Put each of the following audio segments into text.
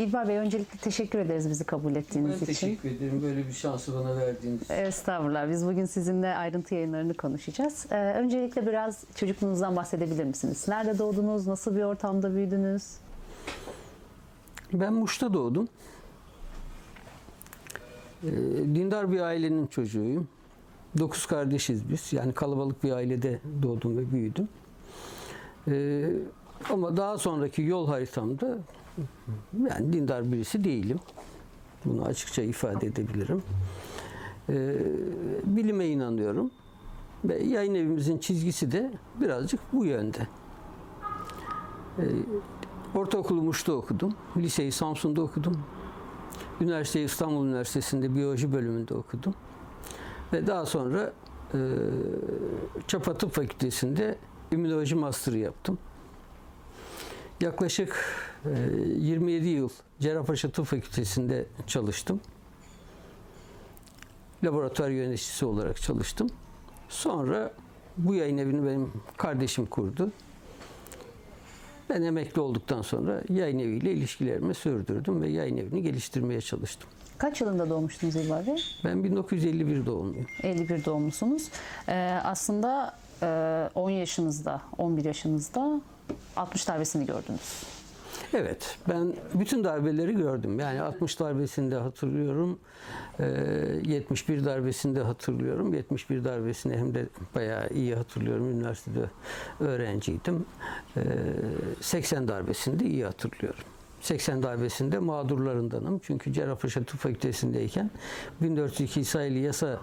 İlber Bey, öncelikle teşekkür ederiz bizi kabul ettiğiniz için. Ben teşekkür ederim böyle bir şansı bana verdiğiniz için. Estağfurullah. Biz bugün sizinle Ayrıntı Yayınlarını konuşacağız. Öncelikle biraz çocukluğunuzdan bahsedebilir misiniz? Nerede doğdunuz? Nasıl bir ortamda büyüdünüz? Ben Muş'ta doğdum. Dindar bir ailenin çocuğuyum. 9 kardeşiz biz. Yani kalabalık bir ailede doğdum ve büyüdüm. Ama daha sonraki yol haritamda yani dindar birisi değilim. Bunu açıkça ifade edebilirim. Bilime inanıyorum. Ve yayın evimizin çizgisi de birazcık bu yönde. Ortaokulu Muş'ta okudum. Liseyi Samsun'da okudum. Üniversiteyi İstanbul Üniversitesi'nde biyoloji bölümünde okudum. Ve daha sonra Çapa Tıp Fakültesi'nde İmmünoloji Master'ı yaptım. Yaklaşık 27 yıl Cerrahpaşa Tıp Fakültesi'nde çalıştım. Laboratuvar yöneticisi olarak çalıştım. Sonra bu yayın evini benim kardeşim kurdu. Ben emekli olduktan sonra yayın eviyle ilişkilerimi sürdürdüm ve yayın evini geliştirmeye çalıştım. Kaç yılında doğmuştunuz İlber Bey? Ben 1951 doğumluyum. 51 doğumlusunuz. Aslında 10 yaşınızda, 11 yaşınızda 60 darbesini gördünüz. Evet, ben bütün darbeleri gördüm. Yani 60 darbesini de hatırlıyorum, 71 darbesini de hatırlıyorum. 71 darbesini hem de bayağı iyi hatırlıyorum. Üniversitede öğrenciydim. 80 darbesini de iyi hatırlıyorum. 80 darbesinde mağdurlarındanım. Çünkü Cerrahpaşa Tıp Fakültesi'ndeyken 1402 sayılı yasa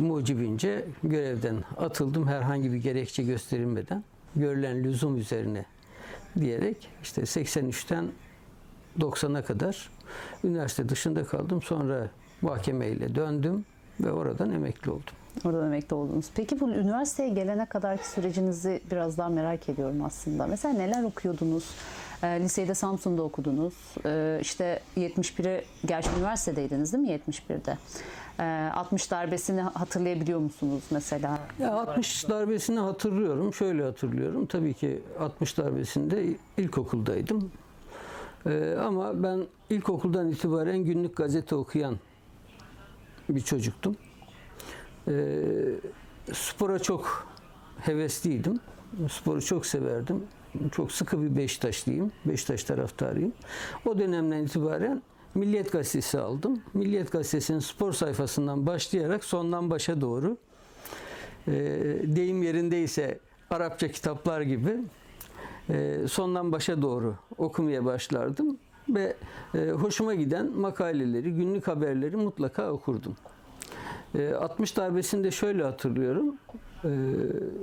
mucibince görevden atıldım. Herhangi bir gerekçe gösterilmeden, görülen lüzum üzerine diyerek işte 83'ten 90'a kadar üniversite dışında kaldım. Sonra mahkemeyle döndüm ve oradan emekli oldum. Oradan emekli oldunuz. Peki bu üniversiteye gelene kadarki sürecinizi biraz daha merak ediyorum aslında. Mesela neler okuyordunuz? Liseyi de Samsun'da okudunuz. İşte 71'e, gerçi üniversitedeydiniz değil mi 71'de? 60 darbesini hatırlayabiliyor musunuz mesela? Ya 60 darbesini hatırlıyorum. Şöyle hatırlıyorum. Tabii ki 60 darbesinde ilkokuldaydım. Ama ben ilkokuldan itibaren günlük gazete okuyan bir çocuktum. Spora çok hevesliydim. Sporu çok severdim. Çok sıkı bir Beşiktaşlıyım. Beşiktaş taraftarıyım. O dönemden itibaren Milliyet Gazetesi aldım. Milliyet Gazetesi'nin spor sayfasından başlayarak sondan başa doğru deyim yerindeyse Arapça kitaplar gibi sondan başa doğru okumaya başlardım ve hoşuma giden makaleleri, günlük haberleri mutlaka okurdum. 60 darbesini de şöyle hatırlıyorum.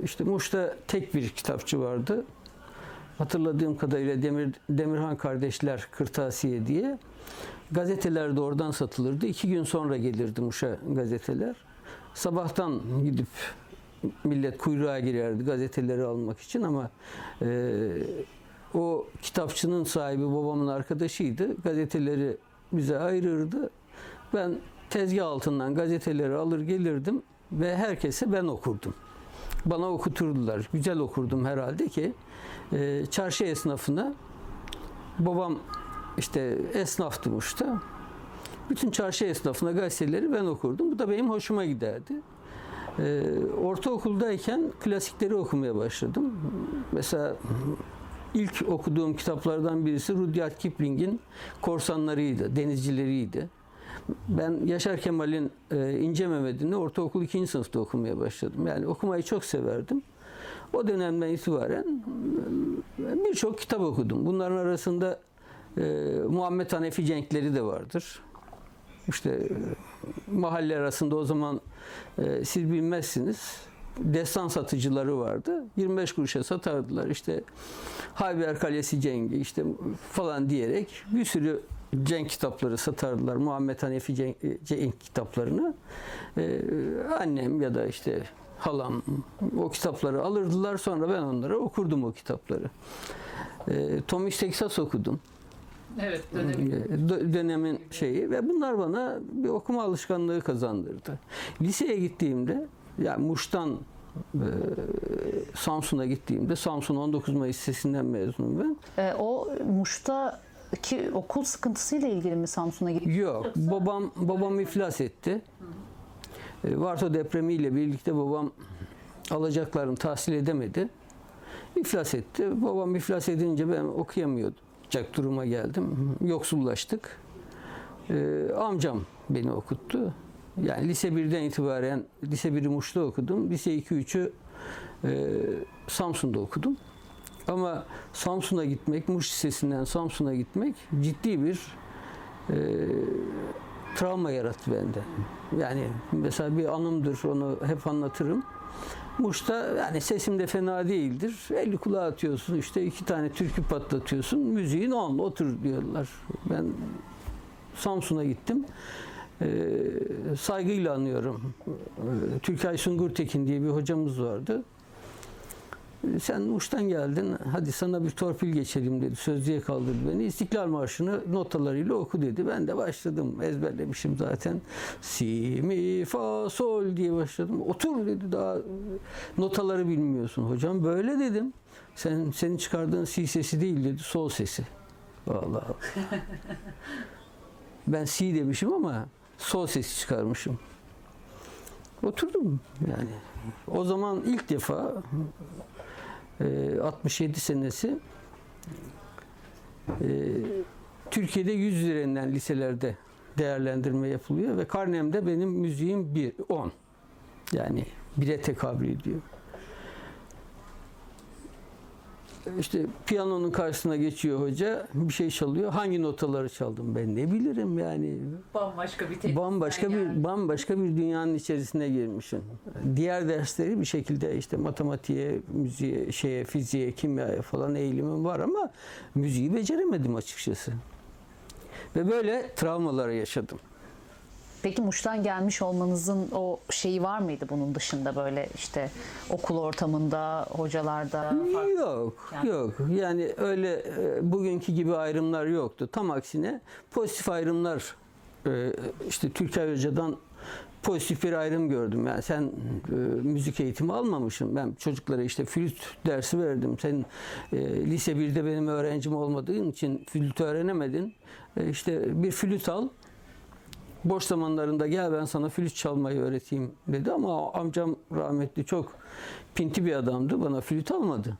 İşte Muş'ta tek bir kitapçı vardı. Hatırladığım kadarıyla Demirhan Kardeşler Kırtasiye diye. Gazeteler de oradan satılırdı. 2 gün sonra gelirdi Muş'a gazeteler. Sabahtan gidip millet kuyruğa girerdi gazeteleri almak için ama o kitapçının sahibi babamın arkadaşıydı. Gazeteleri bize ayırırdı. Ben tezgah altından gazeteleri alır gelirdim ve herkese ben okurdum. Bana okuturdular. Güzel okurdum herhalde ki çarşı esnafına babam işte esnaftı Muş'ta. Bütün çarşı esnafına gazeteleri ben okurdum. Bu da benim hoşuma giderdi. Ortaokuldayken klasikleri okumaya başladım. Mesela ilk okuduğum kitaplardan birisi Rudyard Kipling'in Korsanlarıydı, Denizcileriydi. Ben Yaşar Kemal'in İnce Mehmet'ini ortaokul 2. sınıfta okumaya başladım. Yani okumayı çok severdim. O dönemden itibaren birçok kitap okudum. Bunların arasında Muhammed Hanefi cenkleri de vardır. İşte mahalle arasında o zaman siz bilmezsiniz. Destan satıcıları vardı. 25 kuruşa satardılar. İşte Hayber Kalesi cengi işte falan diyerek bir sürü cenk kitapları satardılar. Muhammed Hanefi cenk kitaplarını. Annem ya da işte halam o kitapları alırdılar. Sonra ben onlara okurdum o kitapları. Thomas Texas okudum. Evet, dönemin şeyi ve bunlar bana bir okuma alışkanlığı kazandırdı. Liseye gittiğimde yani Muş'tan Samsun'a gittiğimde Samsun 19 Mayıs Lisesi'nden mezunum ben. O Muş'ta Ki okul sıkıntısıyla ilgili mi Samsun'a gitti? Yok. Yoksa... Babam iflas etti. Varto depremiyle birlikte babam alacaklarını tahsil edemedi. İflas etti. Babam iflas edince ben okuyamayacak duruma geldim. Yoksullaştık. Amcam beni okuttu. Yani lise 1'den itibaren lise 1'i Muş'ta okudum. Lise 2-3'ü Samsun'da okudum. Ama Samsun'a gitmek, Muş Lisesi'nden Samsun'a gitmek ciddi bir travma yarattı bende. Yani mesela bir anımdır, onu hep anlatırım. Muş'ta yani sesim de fena değildir. 50 kulağa atıyorsun, işte 2 tane türkü patlatıyorsun, müziğin on, otur diyorlar. Ben Samsun'a gittim. Saygıyla anıyorum. Türkay Sungurtekin diye bir hocamız vardı. Sen Muş'tan geldin, hadi sana bir torpil geçelim dedi. Sözlüğe kaldırdı beni. İstiklal Marşı'nı notalarıyla oku dedi. Ben de başladım. Ezberlemişim zaten. Si, mi, fa, sol diye başladım. Otur dedi, daha notaları bilmiyorsun. Hocam böyle dedim. Senin çıkardığın si sesi değil dedi, sol sesi. Allah Allah. Ben si demişim ama sol sesi çıkarmışım. Oturdum yani. O zaman ilk defa 67 senesi Türkiye'de 100 lirayla liselerde değerlendirme yapılıyor ve karnemde benim müziğim 10. Yani 1'e tekabül ediyor. İşte piyanonun karşısına geçiyor hoca, bir şey çalıyor. Hangi notaları çaldım ben ne bilirim yani. Bambaşka bir dünyanın içerisine girmişim. Diğer dersleri bir şekilde işte matematiğe, müziğe, fiziğe, kimyaya falan eğilimim var ama müziği beceremedim açıkçası. Ve böyle travmaları yaşadım. Peki Muş'tan gelmiş olmanızın o şeyi var mıydı bunun dışında, böyle işte okul ortamında, hocalarda? Yok. Yani öyle bugünkü gibi ayrımlar yoktu. Tam aksine pozitif ayrımlar, işte Türkay Hoca'dan pozitif bir ayrım gördüm. Yani sen müzik eğitimi almamışsın. Ben çocuklara işte flüt dersi verdim. Sen lise 1'de benim öğrencim olmadığın için flüt öğrenemedin. İşte bir flüt al. Boş zamanlarında gel ben sana flüt çalmayı öğreteyim dedi ama amcam rahmetli çok pinti bir adamdı, bana flüt almadı.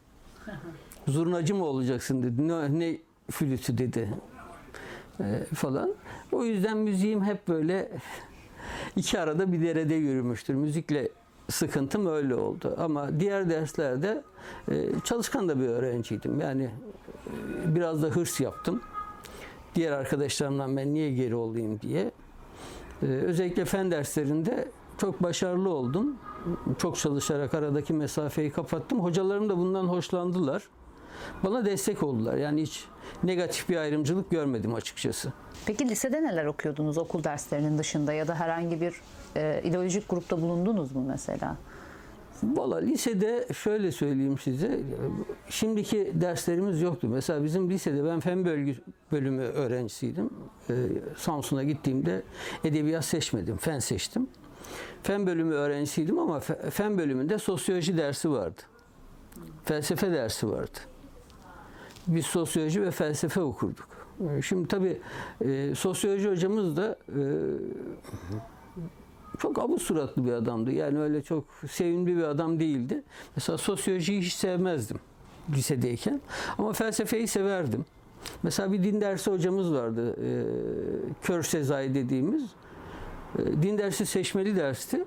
Zurnacı mı olacaksın dedi, ne flütü dedi falan. O yüzden müziğim hep böyle iki arada bir derede yürümüştür. Müzikle sıkıntım öyle oldu ama diğer derslerde çalışkan da bir öğrenciydim. Yani biraz da hırs yaptım. Diğer arkadaşlarımdan ben niye geri olayım diye. Özellikle fen derslerinde çok başarılı oldum. Çok çalışarak aradaki mesafeyi kapattım. Hocalarım da bundan hoşlandılar. Bana destek oldular. Yani hiç negatif bir ayrımcılık görmedim açıkçası. Peki lisede neler okuyordunuz okul derslerinin dışında ya da herhangi bir ideolojik grupta bulundunuz mu mesela? Vallahi lisede şöyle söyleyeyim size, şimdiki derslerimiz yoktu. Mesela bizim lisede ben fen bölümü öğrencisiydim. Samsun'a gittiğimde edebiyat seçmedim, fen seçtim. Fen bölümü öğrencisiydim ama fen bölümünde sosyoloji dersi vardı. Felsefe dersi vardı. Biz sosyoloji ve felsefe okurduk. Şimdi tabii sosyoloji hocamız da... çok abuk suratlı bir adamdı. Yani öyle çok sevimli bir adam değildi. Mesela sosyolojiyi hiç sevmezdim lisedeyken. Ama felsefeyi severdim. Mesela bir din dersi hocamız vardı. Kör Sezai dediğimiz. Din dersi seçmeli dersti.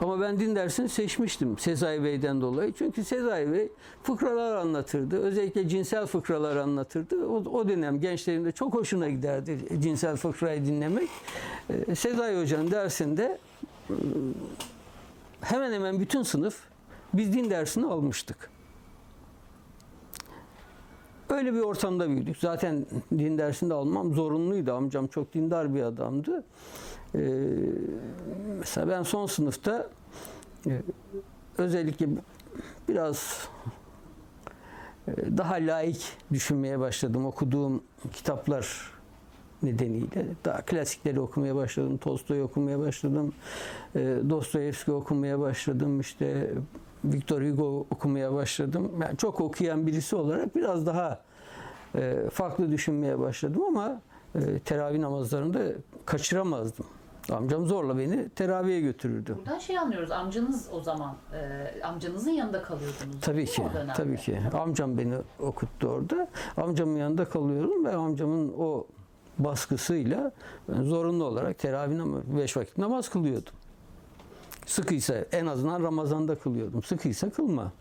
Ama ben din dersini seçmiştim Sezai Bey'den dolayı. Çünkü Sezai Bey fıkralar anlatırdı. Özellikle cinsel fıkralar anlatırdı. O dönem gençlerimde çok hoşuna giderdi cinsel fıkrayı dinlemek. Sezai Hoca'nın dersinde hemen hemen bütün sınıf biz din dersini almıştık. Öyle bir ortamda büyüdük. Zaten din dersini de almam zorunluydu. Amcam çok dindar bir adamdı. Mesela ben son sınıfta özellikle biraz daha laik düşünmeye başladım. Okuduğum kitaplar nedeniyle daha klasikleri okumaya başladım. Tolstoy okumaya başladım. Dostoyevski okumaya başladım. İşte Victor Hugo okumaya başladım. Yani çok okuyan birisi olarak biraz daha farklı düşünmeye başladım ama teravih namazlarını da kaçıramazdım. Amcam zorla beni teravihe götürürdü. Buradan anlıyoruz, amcanız o zaman, amcanızın yanında kalıyordunuz. Tabii ki, tabii ki. Amcam beni okuttu orada. Amcamın yanında kalıyorum ve amcamın o baskısıyla zorunlu olarak teravih namazı, 5 vakit namaz kılıyordum. Sıkıysa en azından Ramazan'da kılıyordum. Sıkıysa kılma.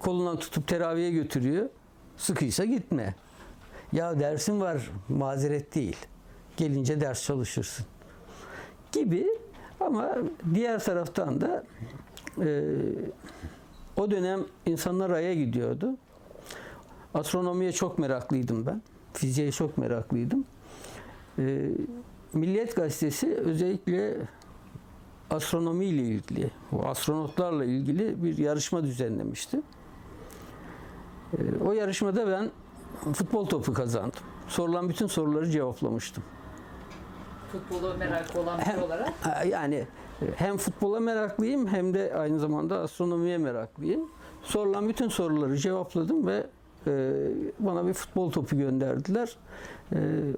Kolundan tutup teravihe götürüyor. Sıkıysa gitme. Ya dersin var, mazeret değil. Gelince ders çalışırsın gibi. Ama diğer taraftan da o dönem insanlar Ay'a gidiyordu. Astronomiye çok meraklıydım ben. Fiziğe çok meraklıydım. Milliyet Gazetesi özellikle astronomiyle ilgili, astronotlarla ilgili bir yarışma düzenlemişti. O yarışmada ben futbol topu kazandım. Sorulan bütün soruları cevaplamıştım. Futbola meraklı olan biri olarak? Yani hem futbola meraklıyım hem de aynı zamanda astronomiye meraklıyım. Sorulan bütün soruları cevapladım ve bana bir futbol topu gönderdiler.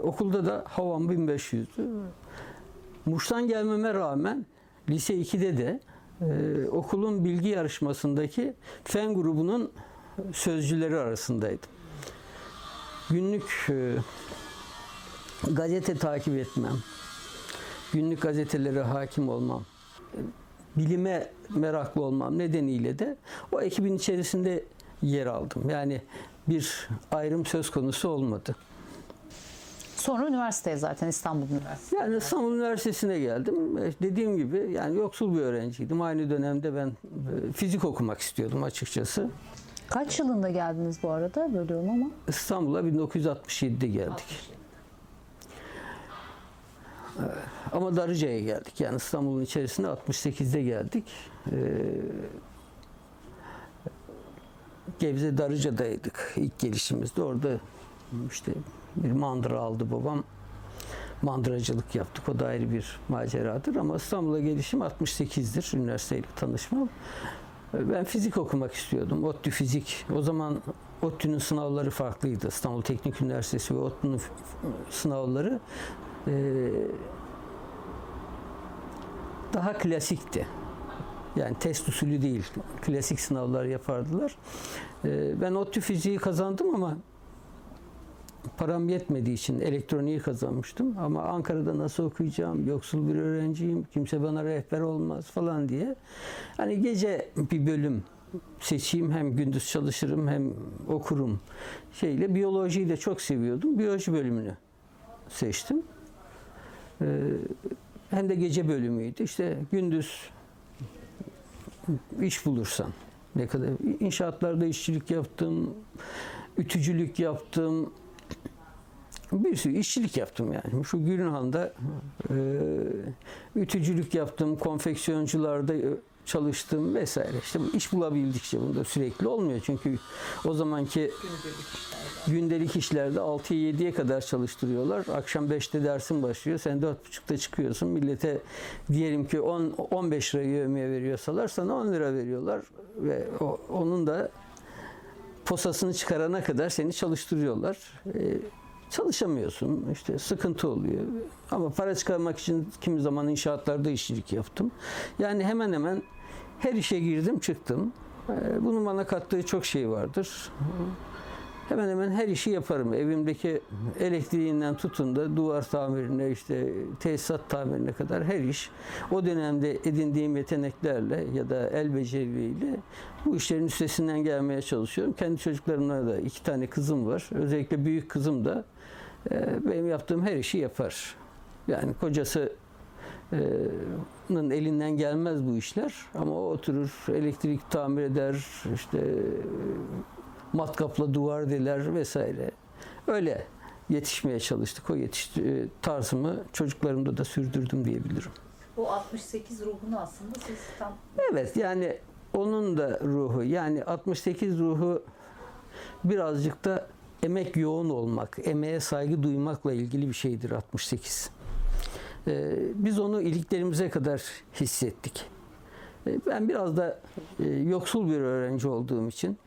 Okulda da havam 1500'dü. Muş'tan gelmeme rağmen lise 2'de de okulun bilgi yarışmasındaki fen grubunun sözcüleri arasındaydım. Günlük gazete takip etmem, günlük gazetelere hakim olmam, bilime meraklı olmam nedeniyle de o ekibin içerisinde yer aldım. Yani bir ayrım söz konusu olmadı. Sonra üniversiteye zaten İstanbul Üniversitesi. Yani İstanbul Üniversitesi'ne geldim. Dediğim gibi yani yoksul bir öğrenciydim. Aynı dönemde ben fizik okumak istiyordum açıkçası. Kaç yılında geldiniz bu arada? Bölüyorum ama. İstanbul'a 1967'de geldik. Ama Darıca'ya geldik. Yani İstanbul'un içerisinde 68'de geldik. Gebze Darıca'daydık ilk gelişimizde. Orada işte bir mandıra aldı babam. Mandıracılık yaptık. O da ayrı bir maceradır. Ama İstanbul'a gelişim 68'dir. Üniversiteyle tanışmam. Ben fizik okumak istiyordum. ODTÜ fizik. O zaman ODTÜ'nün sınavları farklıydı. İstanbul Teknik Üniversitesi ve ODTÜ'nün sınavları daha klasikti. Yani test usulü değil. Klasik sınavlar yapardılar. Ben ODTÜ fiziği kazandım ama param yetmediği için elektroniği kazanmıştım. Ama Ankara'da nasıl okuyacağım, yoksul bir öğrenciyim, kimse bana rehber olmaz falan diye. Hani gece bir bölüm seçeyim, hem gündüz çalışırım hem okurum şeyle. Biyolojiyi de çok seviyordum. Biyoloji bölümünü seçtim. Hem de gece bölümüydü. İşte gündüz iş bulursam. Ne kadar inşaatlarda işçilik yaptım, ütücülük yaptım. Bir sürü işçilik yaptım yani. Şu Gülhan'da ütücülük yaptım, konfeksiyoncularda çalıştım vesaire. İşte iş bulabildikçe, bunda sürekli olmuyor çünkü o zamanki gündelik işlerde 6'ya 7'ye kadar çalıştırıyorlar. Akşam 5'te dersin başlıyor. Sen 4.30'da çıkıyorsun. Millete diyelim ki 10-15 lirayı yevmiye veriyorsalar sana 10 lira veriyorlar ve onun da posasını çıkarana kadar seni çalıştırıyorlar. Çalışamıyorsun, işte sıkıntı oluyor. Ama para çıkarmak için kimi zaman inşaatlarda işçilik yaptım. Yani hemen hemen her işe girdim, çıktım. Bunun bana kattığı çok şey vardır. Hemen hemen her işi yaparım. Evimdeki elektriğinden tutun da duvar tamirine, işte tesisat tamirine kadar her iş. O dönemde edindiğim yeteneklerle ya da el beceriyle bu işlerin üstesinden gelmeye çalışıyorum. Kendi çocuklarımla da, 2 tane kızım var. Özellikle büyük kızım da benim yaptığım her işi yapar. Yani kocasının elinden gelmez bu işler ama o oturur, elektrik tamir eder, işte matkapla duvar deler vesaire. Öyle yetişmeye çalıştık. O tarzımı çocuklarımda da sürdürdüm diyebilirim. O 68 ruhunu aslında siz tam... Evet, yani onun da ruhu. Yani 68 ruhu birazcık da emek yoğun olmak, emeğe saygı duymakla ilgili bir şeydir 68. Biz onu iliklerimize kadar hissettik. Ben biraz da yoksul bir öğrenci olduğum için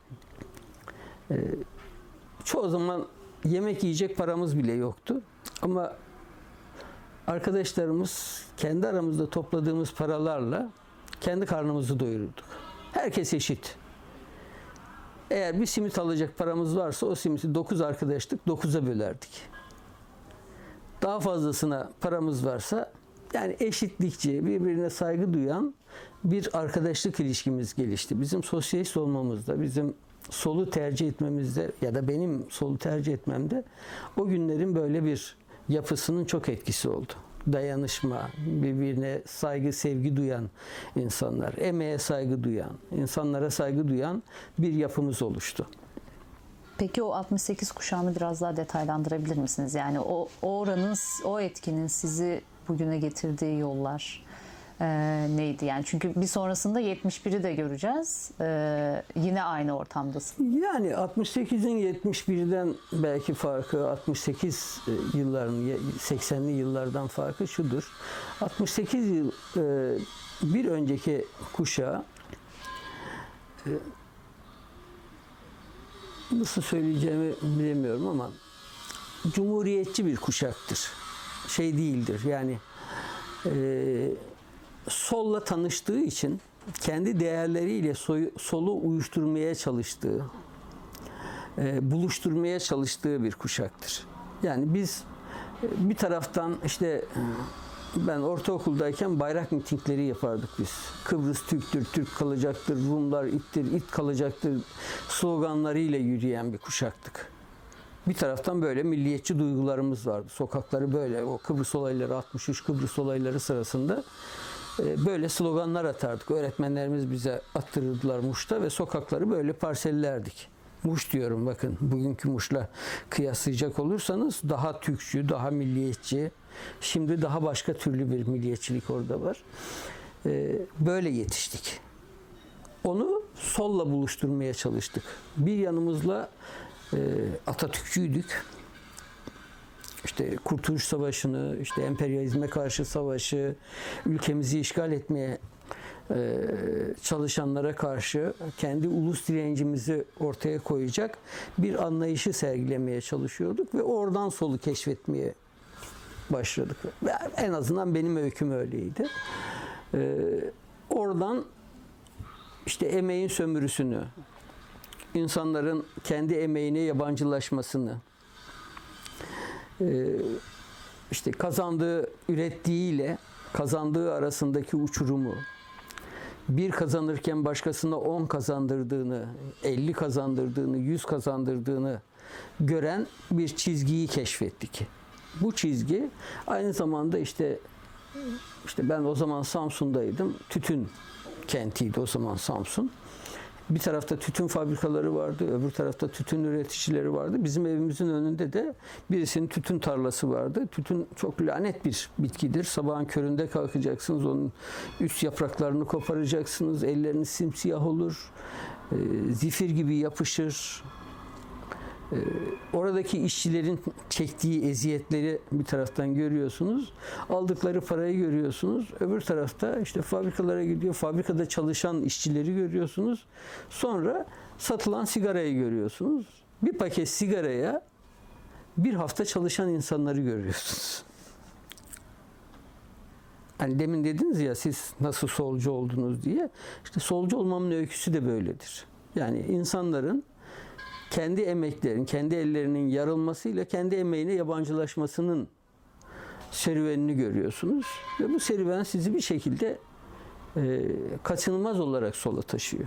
çoğu zaman yemek yiyecek paramız bile yoktu. Ama arkadaşlarımız kendi aramızda topladığımız paralarla kendi karnımızı doyururduk. Herkes eşit. Eğer bir simit alacak paramız varsa o simiti 9 arkadaştık, 9'a bölerdik. Daha fazlasına paramız varsa, yani eşitlikçi, birbirine saygı duyan bir arkadaşlık ilişkimiz gelişti. Bizim sosyalist olmamızda, bizim solu tercih etmemizde ya da benim solu tercih etmemde o günlerin böyle bir yapısının çok etkisi oldu. Dayanışma, birbirine saygı, sevgi duyan insanlar, emeğe saygı duyan, insanlara saygı duyan bir yapımız oluştu. Peki o 68 kuşağını biraz daha detaylandırabilir misiniz? Yani o oranın, o etkinin sizi bugüne getirdiği yollar neydi? Yani çünkü bir sonrasında 71'i de göreceğiz. Yine aynı ortamdasın. Yani 68'in 71'den belki farkı, 68 yılların 80'li yıllardan farkı şudur. 68 yıl bir önceki kuşağı nasıl söyleyeceğimi bilemiyorum ama cumhuriyetçi bir kuşaktır. Şey değildir yani solla tanıştığı için kendi değerleriyle solu uyuşturmaya çalıştığı, buluşturmaya çalıştığı bir kuşaktır. Yani biz bir taraftan işte ben ortaokuldayken bayrak mitingleri yapardık biz. Kıbrıs Türktür, Türk kalacaktır, Rumlar ittir, it kalacaktır sloganlarıyla yürüyen bir kuşaktık. Bir taraftan böyle milliyetçi duygularımız vardı. Sokakları böyle, o Kıbrıs olayları, 63 Kıbrıs olayları sırasında böyle sloganlar atardık. Öğretmenlerimiz bize attırdılar Muş'ta ve sokakları böyle parsellerdik. Muş diyorum bakın, bugünkü Muş'la kıyaslayacak olursanız daha Türkçü, daha milliyetçi. Şimdi daha başka türlü bir milliyetçilik orada var. Böyle yetiştik. Onu solla buluşturmaya çalıştık. Bir yanımızla Atatürkçüydük. İşte Kurtuluş Savaşı'nı, işte emperyalizme karşı savaşı, ülkemizi işgal etmeye çalışanlara karşı kendi ulus direncimizi ortaya koyacak bir anlayışı sergilemeye çalışıyorduk ve oradan solu keşfetmeye başladık. En azından benim öyküm öyleydi. Oradan işte emeğin sömürüsünü, insanların kendi emeğine yabancılaşmasını, işte kazandığı, ürettiğiyle kazandığı arasındaki uçurumu, bir kazanırken başkasına 10 kazandırdığını, 50 kazandırdığını, 100 kazandırdığını gören bir çizgiyi keşfettik. Bu çizgi aynı zamanda işte ben o zaman Samsun'daydım. Tütün kentiydi o zaman Samsun. Bir tarafta tütün fabrikaları vardı, öbür tarafta tütün üreticileri vardı. Bizim evimizin önünde de birisinin tütün tarlası vardı. Tütün çok lanet bir bitkidir. Sabahın köründe kalkacaksınız, onun üst yapraklarını koparacaksınız. Elleriniz simsiyah olur, zifir gibi yapışır. Oradaki işçilerin çektiği eziyetleri bir taraftan görüyorsunuz. Aldıkları parayı görüyorsunuz. Öbür tarafta işte fabrikalara gidiyor. Fabrikada çalışan işçileri görüyorsunuz. Sonra satılan sigarayı görüyorsunuz. Bir paket sigaraya bir hafta çalışan insanları görüyorsunuz. Hani demin dediniz ya siz nasıl solcu oldunuz diye. İşte solcu olmamın öyküsü de böyledir. Yani insanların kendi emeklerin, kendi ellerinin yarılmasıyla kendi emeğine yabancılaşmasının serüvenini görüyorsunuz. Ve bu serüven sizi bir şekilde kaçınılmaz olarak sola taşıyor.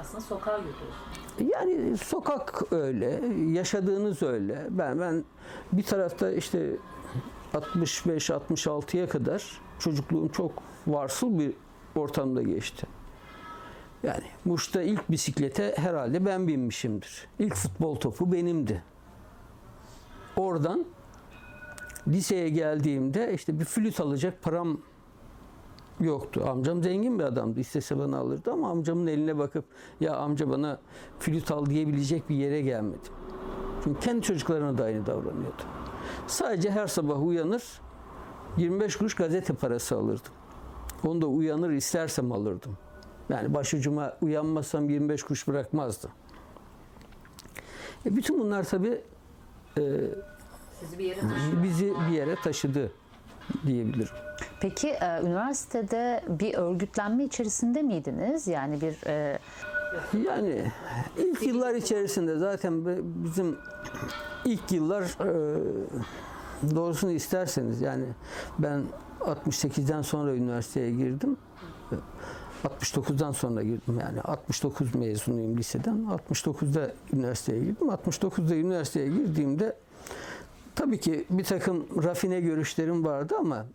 Aslında sokağa götürüyorsunuz. Yani sokak öyle, yaşadığınız öyle. Ben bir tarafta işte 65-66'ya kadar çocukluğum çok varsıl bir ortamda geçti. Yani Muş'ta ilk bisiklete herhalde ben binmişimdir. İlk futbol topu benimdi. Oradan liseye geldiğimde işte bir flüt alacak param yoktu. Amcam zengin bir adamdı. İstese bana alırdı ama amcamın eline bakıp ya amca bana flüt al diyebilecek bir yere gelmedim. Çünkü kendi çocuklarına da aynı davranıyordu. Sadece her sabah uyanır 25 kuruş gazete parası alırdım. Onu da uyanır istersem alırdım. Yani başucuma uyanmasam 25 kuruş bırakmazdı. Bütün bunlar tabii bizi bir yere taşıdı diyebilirim. Peki üniversitede bir örgütlenme içerisinde miydiniz? Yani bir yani ilk yıllar içerisinde zaten bizim ilk yıllar doğrusunu isterseniz yani ben 68'den sonra üniversiteye girdim. 69'dan sonra girdim yani 69 mezunuyum liseden. 69'da üniversiteye girdim. 69'da üniversiteye girdiğimde tabii ki bir takım rafine görüşlerim vardı ama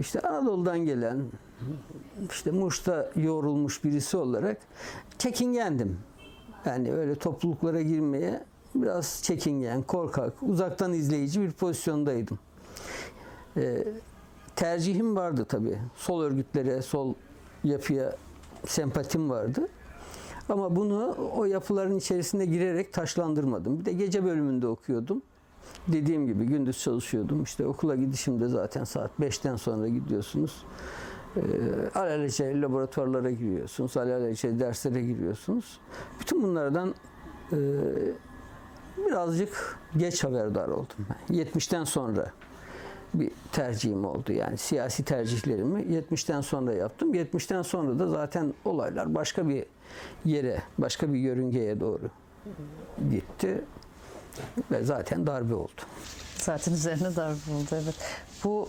işte Anadolu'dan gelen, işte Muş'ta yoğrulmuş birisi olarak çekingendim. Yani öyle topluluklara girmeye biraz çekingen, korkak, uzaktan izleyici bir pozisyondaydım. Tercihim vardı tabii. Sol örgütlere, sol yapıya sempatim vardı. Ama bunu o yapıların içerisine girerek taşlandırmadım. Bir de gece bölümünde okuyordum. Dediğim gibi gündüz çalışıyordum. İşte okula gidişimde zaten saat 5'ten sonra gidiyorsunuz. Alelacele laboratuvarlara giriyorsunuz. Alelacele derslere giriyorsunuz. Bütün bunlardan birazcık geç haberdar oldum. 70'ten sonra bir tercihim oldu. Yani siyasi tercihlerimi 70'ten sonra yaptım. 70'ten sonra da zaten olaylar başka bir yere, başka bir yörüngeye doğru gitti. Ve zaten darbe oldu. Zaten üzerine darbe oldu, evet. Bu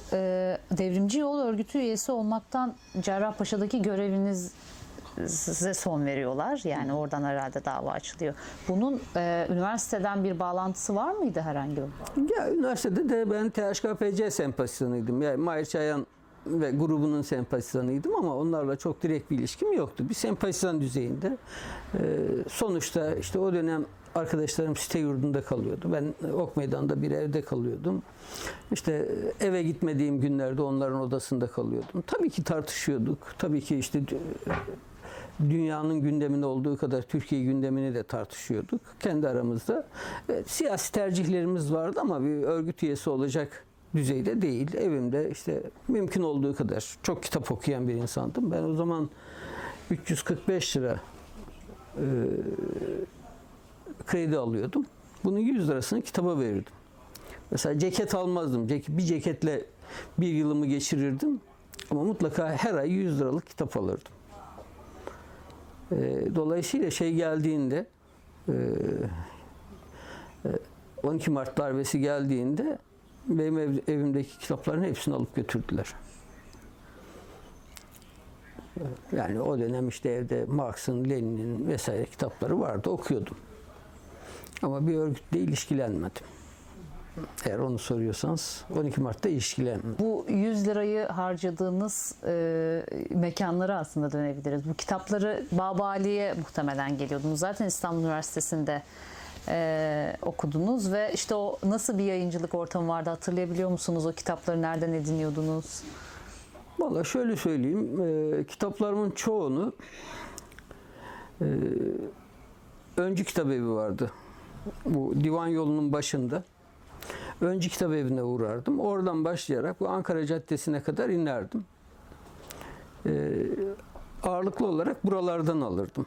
Devrimci Yol Örgütü üyesi olmaktan Cerrahpaşa'daki göreviniz size son veriyorlar. Yani oradan herhalde dava açılıyor. Bunun üniversiteden bir bağlantısı var mıydı herhangi bir? Ya üniversitede de ben THKPC sempatizanıydım. Yani Mahir Çayan ve grubunun sempatizanıydım ama onlarla çok direkt bir ilişkim yoktu. Bir sempatizan düzeyinde. Sonuçta işte o dönem arkadaşlarım site yurdunda kalıyordu. Ben Ok Meydan'da bir evde kalıyordum. İşte eve gitmediğim günlerde onların odasında kalıyordum. Tabii ki tartışıyorduk. Tabii ki işte dünyanın gündeminde olduğu kadar Türkiye gündemini de tartışıyorduk. Kendi aramızda. Siyasi tercihlerimiz vardı ama bir örgüt üyesi olacak düzeyde değil. Evimde işte mümkün olduğu kadar çok kitap okuyan bir insandım. Ben o zaman 345 lira kredi alıyordum. Bunun 100 lirasını kitaba verirdim. Mesela ceket almazdım. Bir ceketle bir yılımı geçirirdim. Ama mutlaka her ay 100 liralık kitap alırdım. Dolayısıyla şey geldiğinde 12 Mart darbesi geldiğinde benim evimdeki kitapların hepsini alıp götürdüler. Yani o dönem işte evde Marx'ın, Lenin'in vesaire kitapları vardı. Okuyordum. Ama bir örgütle ilişkilenmedim. Eğer onu soruyorsanız 12 Mart'ta ilişkilenmedim. Bu 100 lirayı harcadığınız mekanlara aslında dönebiliriz. Bu kitapları Babali'ye muhtemelen geliyordunuz. Zaten İstanbul Üniversitesi'nde okudunuz ve işte o nasıl bir yayıncılık ortamı vardı hatırlayabiliyor musunuz? O kitapları nereden ediniyordunuz? Vallahi şöyle söyleyeyim. Kitaplarımın çoğunu Öncü Kitabevi vardı. Bu Divan Yolu'nun başında Öncü Kitabevi'ne uğrardım. Oradan başlayarak bu Ankara Caddesi'ne kadar inerdim. Ağırlıklı olarak buralardan alırdım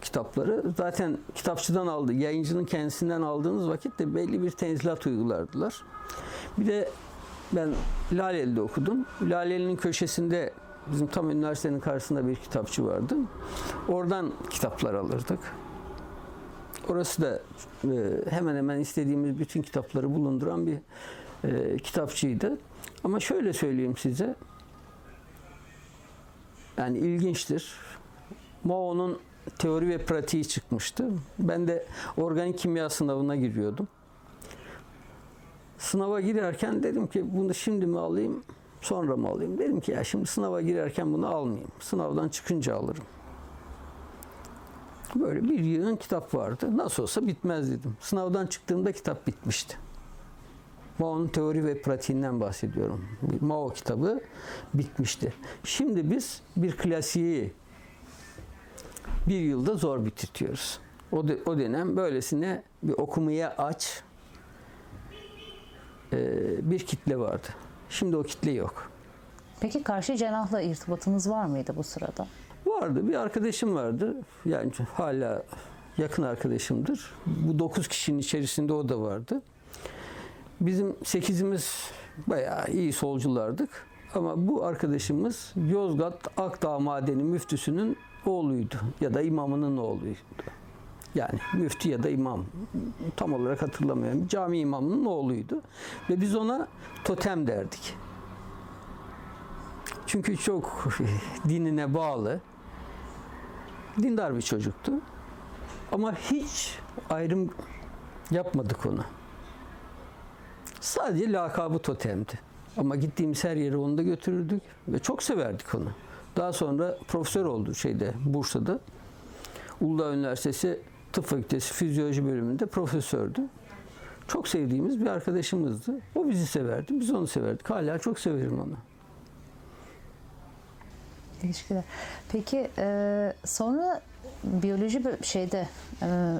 kitapları. Zaten kitapçıdan aldı, yayıncının kendisinden aldığınız vakit de belli bir tenzilat uygulardılar. Bir de ben Laleli'de okudum. Laleli'nin köşesinde bizim tam üniversitenin karşısında bir kitapçı vardı. Oradan kitaplar alırdık. Orası da hemen hemen istediğimiz bütün kitapları bulunduran bir kitapçıydı. Ama şöyle söyleyeyim size, yani ilginçtir. Mao'nun teori ve pratiği çıkmıştı. Ben de organik kimya sınavına giriyordum. Sınava girerken dedim ki bunu şimdi mi alayım, sonra mı alayım? Dedim ki ya şimdi sınava girerken bunu almayayım. Sınavdan çıkınca alırım. Böyle bir yığın kitap vardı. Nasıl olsa bitmez dedim. Sınavdan çıktığımda kitap bitmişti. Mao'nun teori ve pratiğinden bahsediyorum. Mao kitabı bitmişti. Şimdi biz bir klasiği bir yılda zor bitirtiyoruz. O dönem böylesine bir okumaya aç bir kitle vardı. Şimdi o kitle yok. Peki karşı cenahla irtibatınız var mıydı bu sırada? Vardı. Bir arkadaşım vardı. Yani hala yakın arkadaşımdır. Bu 9 kişinin içerisinde o da vardı. Bizim 8'imiz bayağı iyi solculardık. Ama bu arkadaşımız Yozgat Akdağ Madeni müftüsünün oğluydu ya da imamının oğluydu. Yani müftü ya da imam, tam olarak hatırlamıyorum. Cami imamının oğluydu ve biz ona totem derdik. Çünkü çok dinine bağlı, dindar bir çocuktu. Ama hiç ayrım yapmadık ona. Sadece lakabı totemdi. Ama gittiğimiz her yere onu da götürürdük ve çok severdik onu. Daha sonra profesör oldu Bursa'da. Uludağ Üniversitesi Tıp Fakültesi Fizyoloji bölümünde profesördü. Çok sevdiğimiz bir arkadaşımızdı. O bizi severdi, biz onu severdik. Hala çok severim onu. Teşekkürler. Peki sonra biyoloji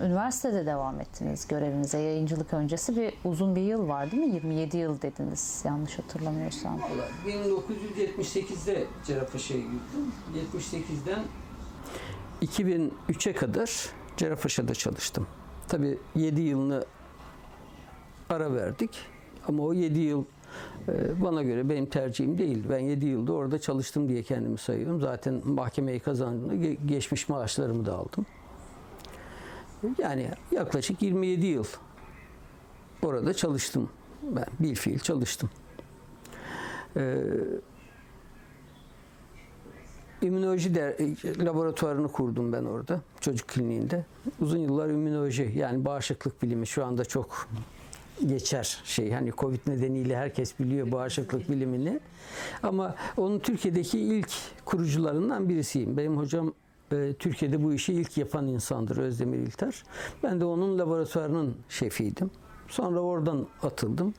üniversitede devam ettiniz görevinize. Yayıncılık öncesi uzun bir yıl var değil mi? 27 yıl dediniz yanlış hatırlamıyorsam. Vallahi 1978'de Cerrahpaşa'ya girdim. 78'den 2003'e kadar Cerrahpaşa'da çalıştım. Tabii 7 yılını ara verdik. Ama o 7 yıl bana göre benim tercihim değil. Ben 7 yılda orada çalıştım diye kendimi sayıyorum. Zaten mahkemeyi kazandığımda geçmiş maaşlarımı da aldım. Yani yaklaşık 27 yıl orada çalıştım. Ben bilfiil çalıştım. İmmünoloji laboratuvarını kurdum ben orada. Çocuk kliniğinde. Uzun yıllar immünoloji yani bağışıklık bilimi şu anda çok geçer hani Covid nedeniyle herkes biliyor bağışıklık bilimini. Ama onun Türkiye'deki ilk kurucularından birisiyim. Benim hocam Türkiye'de bu işi ilk yapan insandır Özdemir İlter. Ben de onun laboratuvarının şefiydim. Sonra oradan atıldım.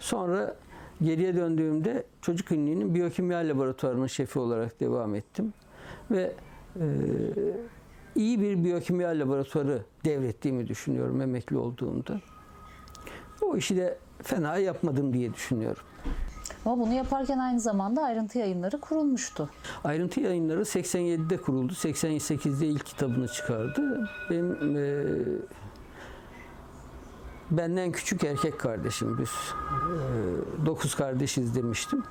Sonra geriye döndüğümde çocuk kliniğinin biyokimya laboratuvarının şefi olarak devam ettim. Ve iyi bir biyokimya laboratuvarı devrettiğimi düşünüyorum emekli olduğumda. O işi de fena yapmadım diye düşünüyorum. Ama bunu yaparken aynı zamanda Ayrıntı Yayınları kurulmuştu. Ayrıntı Yayınları 87'de kuruldu. 88'de ilk kitabını çıkardı. Benim benden küçük erkek kardeşim biz. 9 kardeşiz demiştim.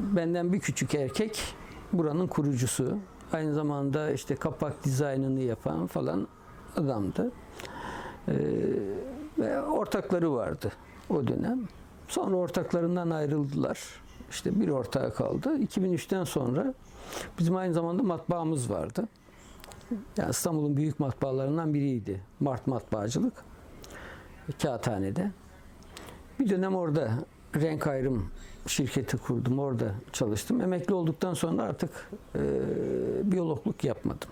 Benden bir küçük erkek buranın kurucusu. Aynı zamanda kapak dizaynını yapan falan adamdı. Ve ortakları vardı o dönem. Sonra ortaklarından ayrıldılar. Bir ortağı kaldı. 2003'ten sonra bizim aynı zamanda matbaamız vardı. Yani İstanbul'un büyük matbaalarından biriydi. Mart Matbaacılık. Kağıthane'de. Bir dönem orada renk ayrım şirketi kurdum. Orada çalıştım. Emekli olduktan sonra artık biyologluk yapmadım.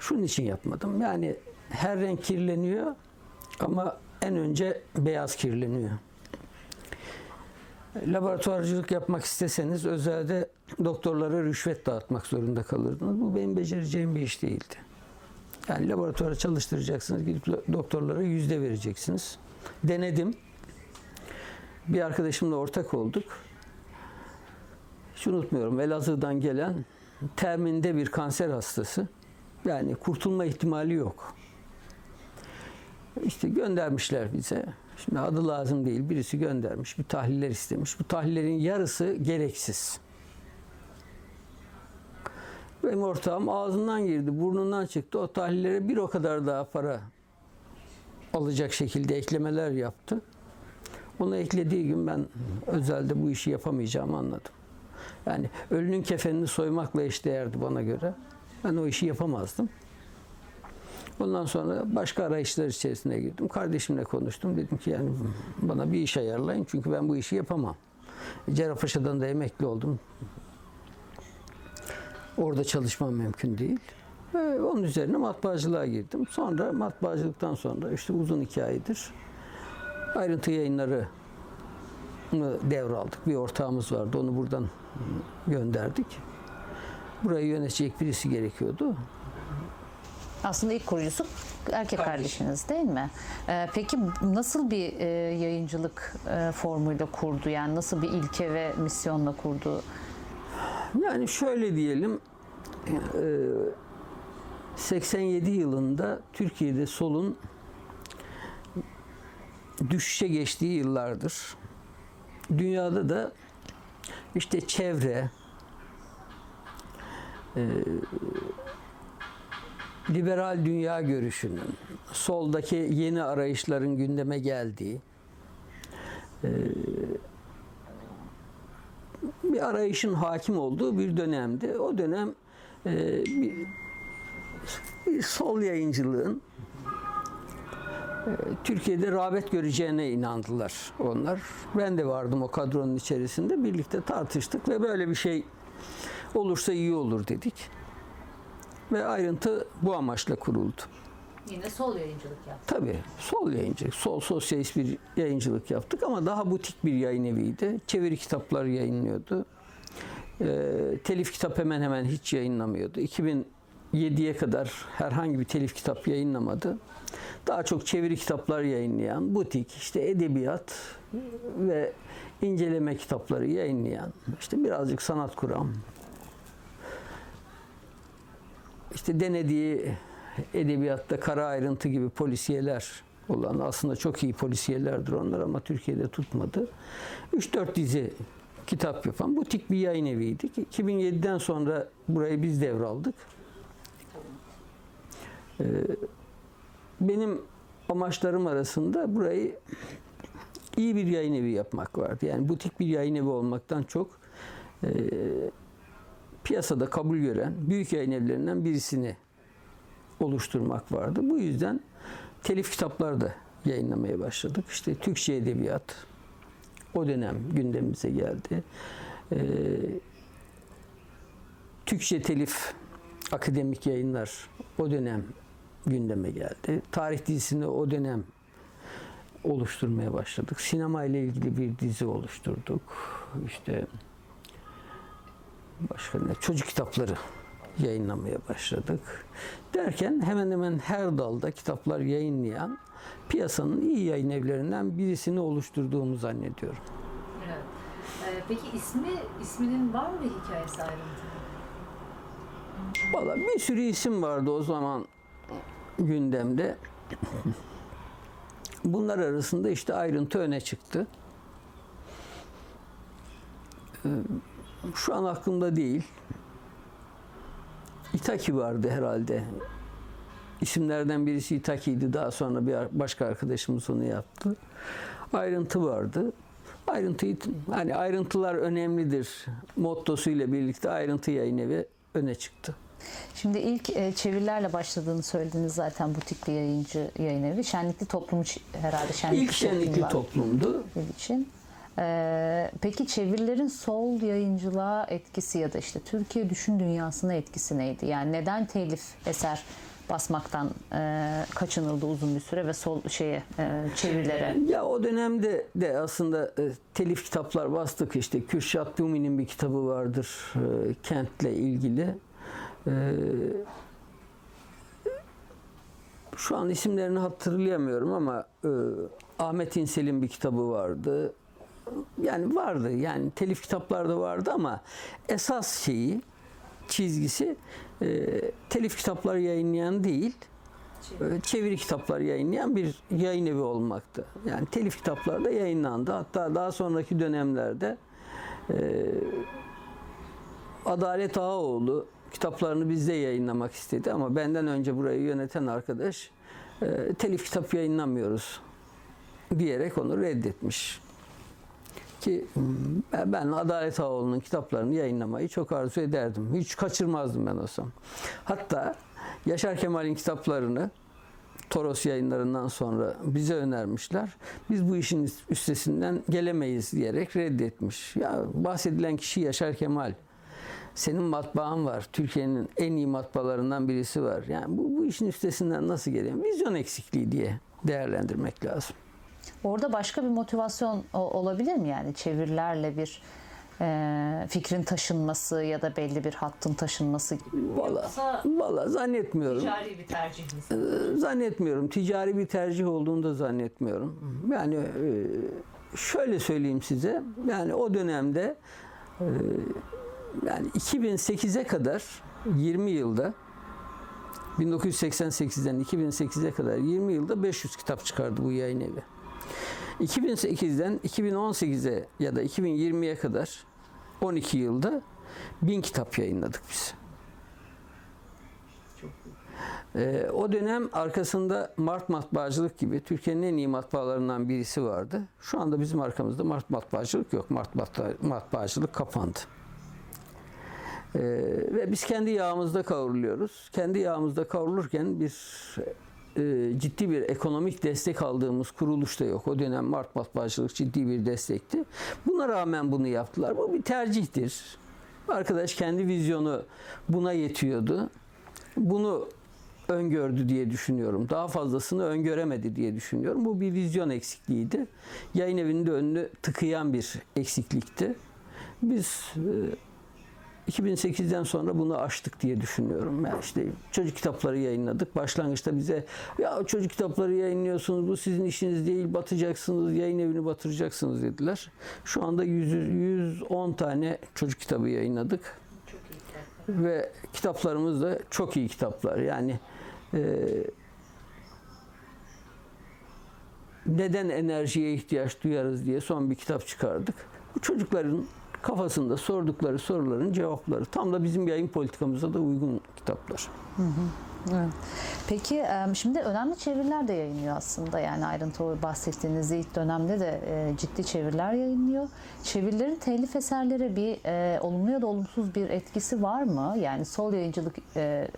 Şunun için yapmadım. Yani her renk kirleniyor. Ama en önce beyaz kirleniyor. Laboratuvarcılık yapmak isteseniz özelde doktorlara rüşvet dağıtmak zorunda kalırdınız. Bu benim becereceğim bir iş değildi. Yani laboratuvara çalıştıracaksınız, gidip doktorlara yüzde vereceksiniz. Denedim. Bir arkadaşımla ortak olduk. Hiç unutmuyorum, Elazığ'dan gelen terminde bir kanser hastası. Yani kurtulma ihtimali yok. Göndermişler bize. Şimdi adı lazım değil. Birisi göndermiş. Bir tahliller istemiş. Bu tahlillerin yarısı gereksiz. Benim ortağım ağzından girdi, burnundan çıktı. O tahlillere bir o kadar daha para alacak şekilde eklemeler yaptı. Onu eklediği gün ben özelde bu işi yapamayacağımı anladım. Yani ölünün kefenini soymakla eşdeğerdi bana göre. Ben o işi yapamazdım. Ondan sonra başka arayışlar içerisine girdim. Kardeşimle konuştum. Dedim ki bana bir iş ayarlayın. Çünkü ben bu işi yapamam. Cerrahpaşa'dan da emekli oldum. Orada çalışmam mümkün değil. Ve onun üzerine matbaacılığa girdim. Sonra matbaacılıktan sonra uzun hikayedir. Ayrıntı Yayınları'nı devraldık. Bir ortağımız vardı. Onu buradan gönderdik. Burayı yönetecek birisi gerekiyordu. Aslında ilk kurucusu erkek kardeşiniz değil mi? Peki nasıl bir yayıncılık formuyla kurdu? Yani nasıl bir ilke ve misyonla kurdu? Yani şöyle diyelim, 87 yılında Türkiye'de solun düşüşe geçtiği yıllardır. Dünyada da işte çevre, liberal dünya görüşünün, soldaki yeni arayışların gündeme geldiği, bir arayışın hakim olduğu bir dönemdi. O dönem bir sol yayıncılığın Türkiye'de rağbet göreceğine inandılar onlar. Ben de vardım o kadronun içerisinde. Birlikte tartıştık ve böyle bir şey olursa iyi olur dedik. Ve Ayrıntı bu amaçla kuruldu. Yine sol yayıncılık yaptık. Tabii, sol yayıncılık, sol sosyalist bir yayıncılık yaptık ama daha butik bir yayın eviydi. Çeviri kitaplar yayınlıyordu. Telif kitap hemen hemen hiç yayınlamıyordu. 2007'ye kadar herhangi bir telif kitap yayınlamadı. Daha çok çeviri kitaplar yayınlayan, butik, işte edebiyat ve inceleme kitapları yayınlayan, işte birazcık sanat kuran, işte denediği edebiyatta kara ayrıntı gibi polisiyeler olan, aslında çok iyi polisiyelerdir onlar ama Türkiye'de tutmadı. 3-4 dizi kitap yapan butik bir yayın eviydik. 2007'den sonra burayı biz devraldık. Benim amaçlarım arasında burayı iyi bir yayın evi yapmak vardı. Yani butik bir yayın evi olmaktan çok piyasada kabul gören büyük yayın evlerinden birisini oluşturmak vardı. Bu yüzden telif kitaplar da yayınlamaya başladık. İşte Türkçe edebiyat o dönem gündemimize geldi. Türkçe telif akademik yayınlar o dönem gündeme geldi. Tarih dizisini o dönem oluşturmaya başladık. Sinema ile ilgili bir dizi oluşturduk. İşte başka ne? Çocuk kitapları yayınlamaya başladık. Derken hemen hemen her dalda kitaplar yayınlayan piyasanın iyi yayın evlerinden birisini oluşturduğumu zannediyorum. Evet. Peki isminin var mı hikayesi ayrıntılı? Valla bir sürü isim vardı o zaman gündemde. Bunlar arasında işte Ayrıntı öne çıktı. Şu an aklımda değil. İtaki vardı herhalde. İsimlerden birisi İtaki'ydi. Daha sonra bir başka arkadaşımız onu yaptı. Ayrıntı vardı. Ayrıntıyı, hani ayrıntılar önemlidir mottosuyla birlikte Ayrıntı Yayınevi öne çıktı. Şimdi ilk çevirilerle başladığını söylediniz zaten butik bir yayıncı yayınevi. Şenlikli Toplum herhalde. İlk Şenlikli Toplum'du. İçin. Peki çevirilerin sol yayıncılığa etkisi ya da işte Türkiye düşün dünyasına etkisi neydi? Yani neden telif eser basmaktan kaçınıldı uzun bir süre ve sol çevirilere? Ya o dönemde de aslında telif kitaplar bastık. İşte Kürşat Dumi'nin bir kitabı vardır kentle ilgili. Şu an isimlerini hatırlayamıyorum ama Ahmet İnsel'in bir kitabı vardı. Yani vardı. Yani telif kitaplarda vardı ama esas şeyi, çizgisi telif kitapları yayınlayan değil, çeviri kitapları yayınlayan bir yayın evi olmaktı. Yani telif kitaplarda yayınlandı. Hatta daha sonraki dönemlerde Adalet Ağaoğlu kitaplarını bizde yayınlamak istedi ama benden önce burayı yöneten arkadaş telif kitap yayınlamıyoruz diyerek onu reddetmiş. Ki ben Adalet Ağaoğlu'nun kitaplarını yayınlamayı çok arzu ederdim. Hiç kaçırmazdım ben olsam. Hatta Yaşar Kemal'in kitaplarını Toros yayınlarından sonra bize önermişler. Biz bu işin üstesinden gelemeyiz diyerek reddetmiş. Ya bahsedilen kişi Yaşar Kemal. Senin matbaan var. Türkiye'nin en iyi matbaalarından birisi var. Yani bu işin üstesinden nasıl gelelim? Vizyon eksikliği diye değerlendirmek lazım. Orada başka bir motivasyon olabilir mi? Yani çevirilerle bir fikrin taşınması ya da belli bir hattın taşınması gibi. Valla zannetmiyorum. Ticari bir tercih mi? Zannetmiyorum. Ticari bir tercih olduğunu da zannetmiyorum. Yani şöyle söyleyeyim size. Yani o dönemde yani 2008'e kadar 20 yılda 1988'den 2008'e kadar 20 yılda 500 kitap çıkardı bu yayın evi. 2008'den 2018'e ya da 2020'ye kadar 12 yılda 1000 kitap yayınladık biz. O dönem arkasında Mart Matbaacılık gibi Türkiye'nin en iyi matbaalarından birisi vardı. Şu anda bizim arkamızda Mart Matbaacılık yok. Mart Matbaacılık kapandı. Ve biz kendi yağımızda kavruluyoruz. Kendi yağımızda kavrulurken ciddi bir ekonomik destek aldığımız kuruluş da yok. O dönem Mart Matbaacılık ciddi bir destekti. Buna rağmen bunu yaptılar. Bu bir tercihtir. Arkadaş kendi vizyonu buna yetiyordu. Bunu öngördü diye düşünüyorum. Daha fazlasını öngöremedi diye düşünüyorum. Bu bir vizyon eksikliğiydi. Yayın evinin de önünü tıkayan bir eksiklikti. Biz 2008'den sonra bunu aştık diye düşünüyorum. Yani işte çocuk kitapları yayınladık. Başlangıçta bize ya çocuk kitapları yayınlıyorsunuz, bu sizin işiniz değil, batacaksınız, yayın evini batıracaksınız dediler. Şu anda 110 tane çocuk kitabı yayınladık. Ve kitaplarımız da çok iyi kitaplar. Yani neden enerjiye ihtiyaç duyarız diye son bir kitap çıkardık. Bu çocukların kafasında sordukları soruların cevapları. Tam da bizim yayın politikamıza da uygun kitaplar. Hı hı. Evet. Peki şimdi önemli çeviriler de yayınlıyor aslında. Yani ayrıntılı bahsettiğiniz ilk dönemde de ciddi çeviriler yayınlıyor. Çevirilerin telif eserlere bir olumlu ya da olumsuz bir etkisi var mı? Yani sol yayıncılık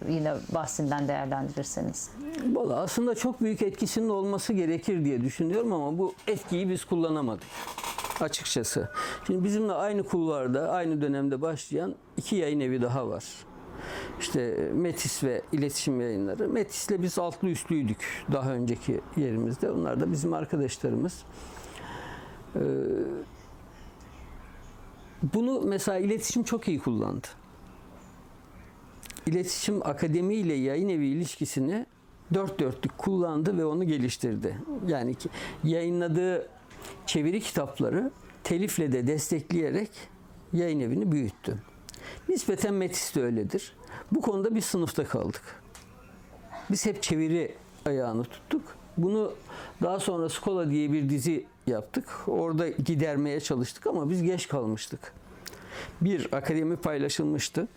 ile bahsinden değerlendirirseniz. Vallahi aslında çok büyük etkisinin olması gerekir diye düşünüyorum ama bu etkiyi biz kullanamadık. Açıkçası. Şimdi bizimle aynı kulvarda, aynı dönemde başlayan iki yayın evi daha var. İşte Metis ve İletişim Yayınları. Metis'le biz altlı üstlüydük daha önceki yerimizde. Onlar da bizim arkadaşlarımız. Bunu mesela iletişim çok iyi kullandı. İletişim akademi ile yayın evi ilişkisini dört dörtlük kullandı ve onu geliştirdi. Yani yayınladığı çeviri kitapları telifle de destekleyerek yayın evini büyüttü. Nispeten Metis de öyledir. Bu konuda bir sınıfta kaldık. Biz hep çeviri ayağını tuttuk. Bunu daha sonra Skola diye bir dizi yaptık. Orada gidermeye çalıştık ama biz geç kalmıştık. Bir, akademi paylaşılmıştı.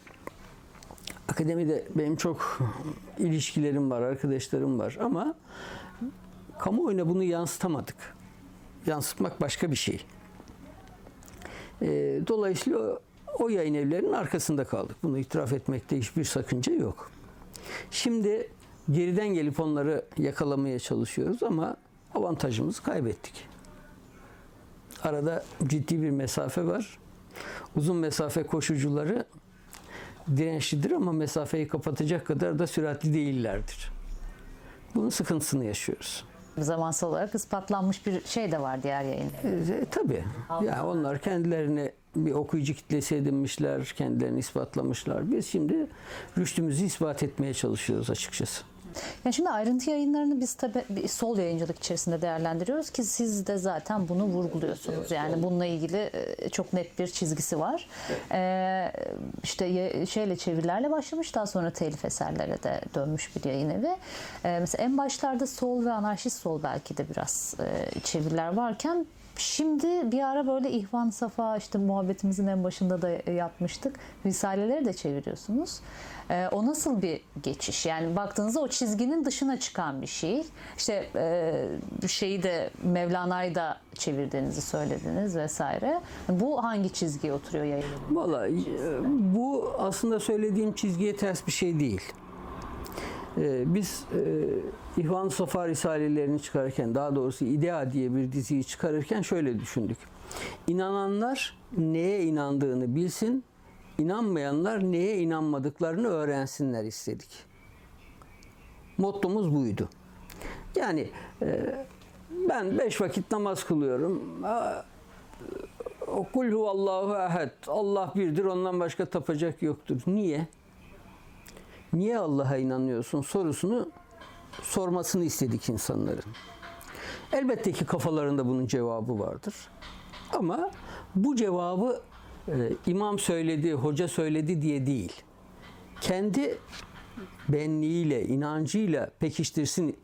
Akademide benim çok ilişkilerim var, arkadaşlarım var ama kamuoyuna bunu yansıtamadık. Yansıtmak başka bir şey. Dolayısıyla o yayın evlerinin arkasında kaldık. Bunu itiraf etmekte hiçbir sakınca yok. Şimdi geriden gelip onları yakalamaya çalışıyoruz ama avantajımızı kaybettik. Arada ciddi bir mesafe var. Uzun mesafe koşucuları dirençlidir ama mesafeyi kapatacak kadar da süratli değillerdir. Bunun sıkıntısını yaşıyoruz. Zamansal olarak ispatlanmış bir şey de var diğer yayınlarda. Tabii. Yani onlar kendilerini bir okuyucu kitlesi edinmişler, kendilerini ispatlamışlar. Biz şimdi rüştümüzü ispat etmeye çalışıyoruz açıkçası. Yani şimdi ayrıntı yayınlarını biz tabii sol yayıncılık içerisinde değerlendiriyoruz ki siz de zaten bunu vurguluyorsunuz. Yani bununla ilgili çok net bir çizgisi var. İşte çevirilerle başlamış, daha sonra telif eserlere de dönmüş bir yayın evi. Mesela en başlarda sol ve anarşist sol belki de biraz çeviriler varken şimdi bir ara böyle İhvan Safa, işte muhabbetimizin en başında da yapmıştık. Risaleleri de çeviriyorsunuz. O nasıl bir geçiş? Yani baktığınızda o çizginin dışına çıkan bir şey. İşte şeyi de Mevlana'yı da çevirdiğinizi söylediniz vesaire. Bu hangi çizgiye oturuyor yayın? Vallahi bu aslında söylediğim çizgiye ters bir şey değil. Biz İhvan Safa Risalelerini çıkarırken, daha doğrusu İdea diye bir diziyi çıkarırken şöyle düşündük. İnananlar neye inandığını bilsin, inanmayanlar neye inanmadıklarını öğrensinler istedik. Mottomuz buydu. Yani ben 5 vakit namaz kılıyorum. Kul huvallahu ehad. Allah birdir, ondan başka tapacak yoktur. Niye? Niye Allah'a inanıyorsun sorusunu sormasını istedik insanların. Elbette ki kafalarında bunun cevabı vardır. Ama bu cevabı imam söyledi, hoca söyledi diye değil. Kendi benliğiyle, inancıyla pekiştirsin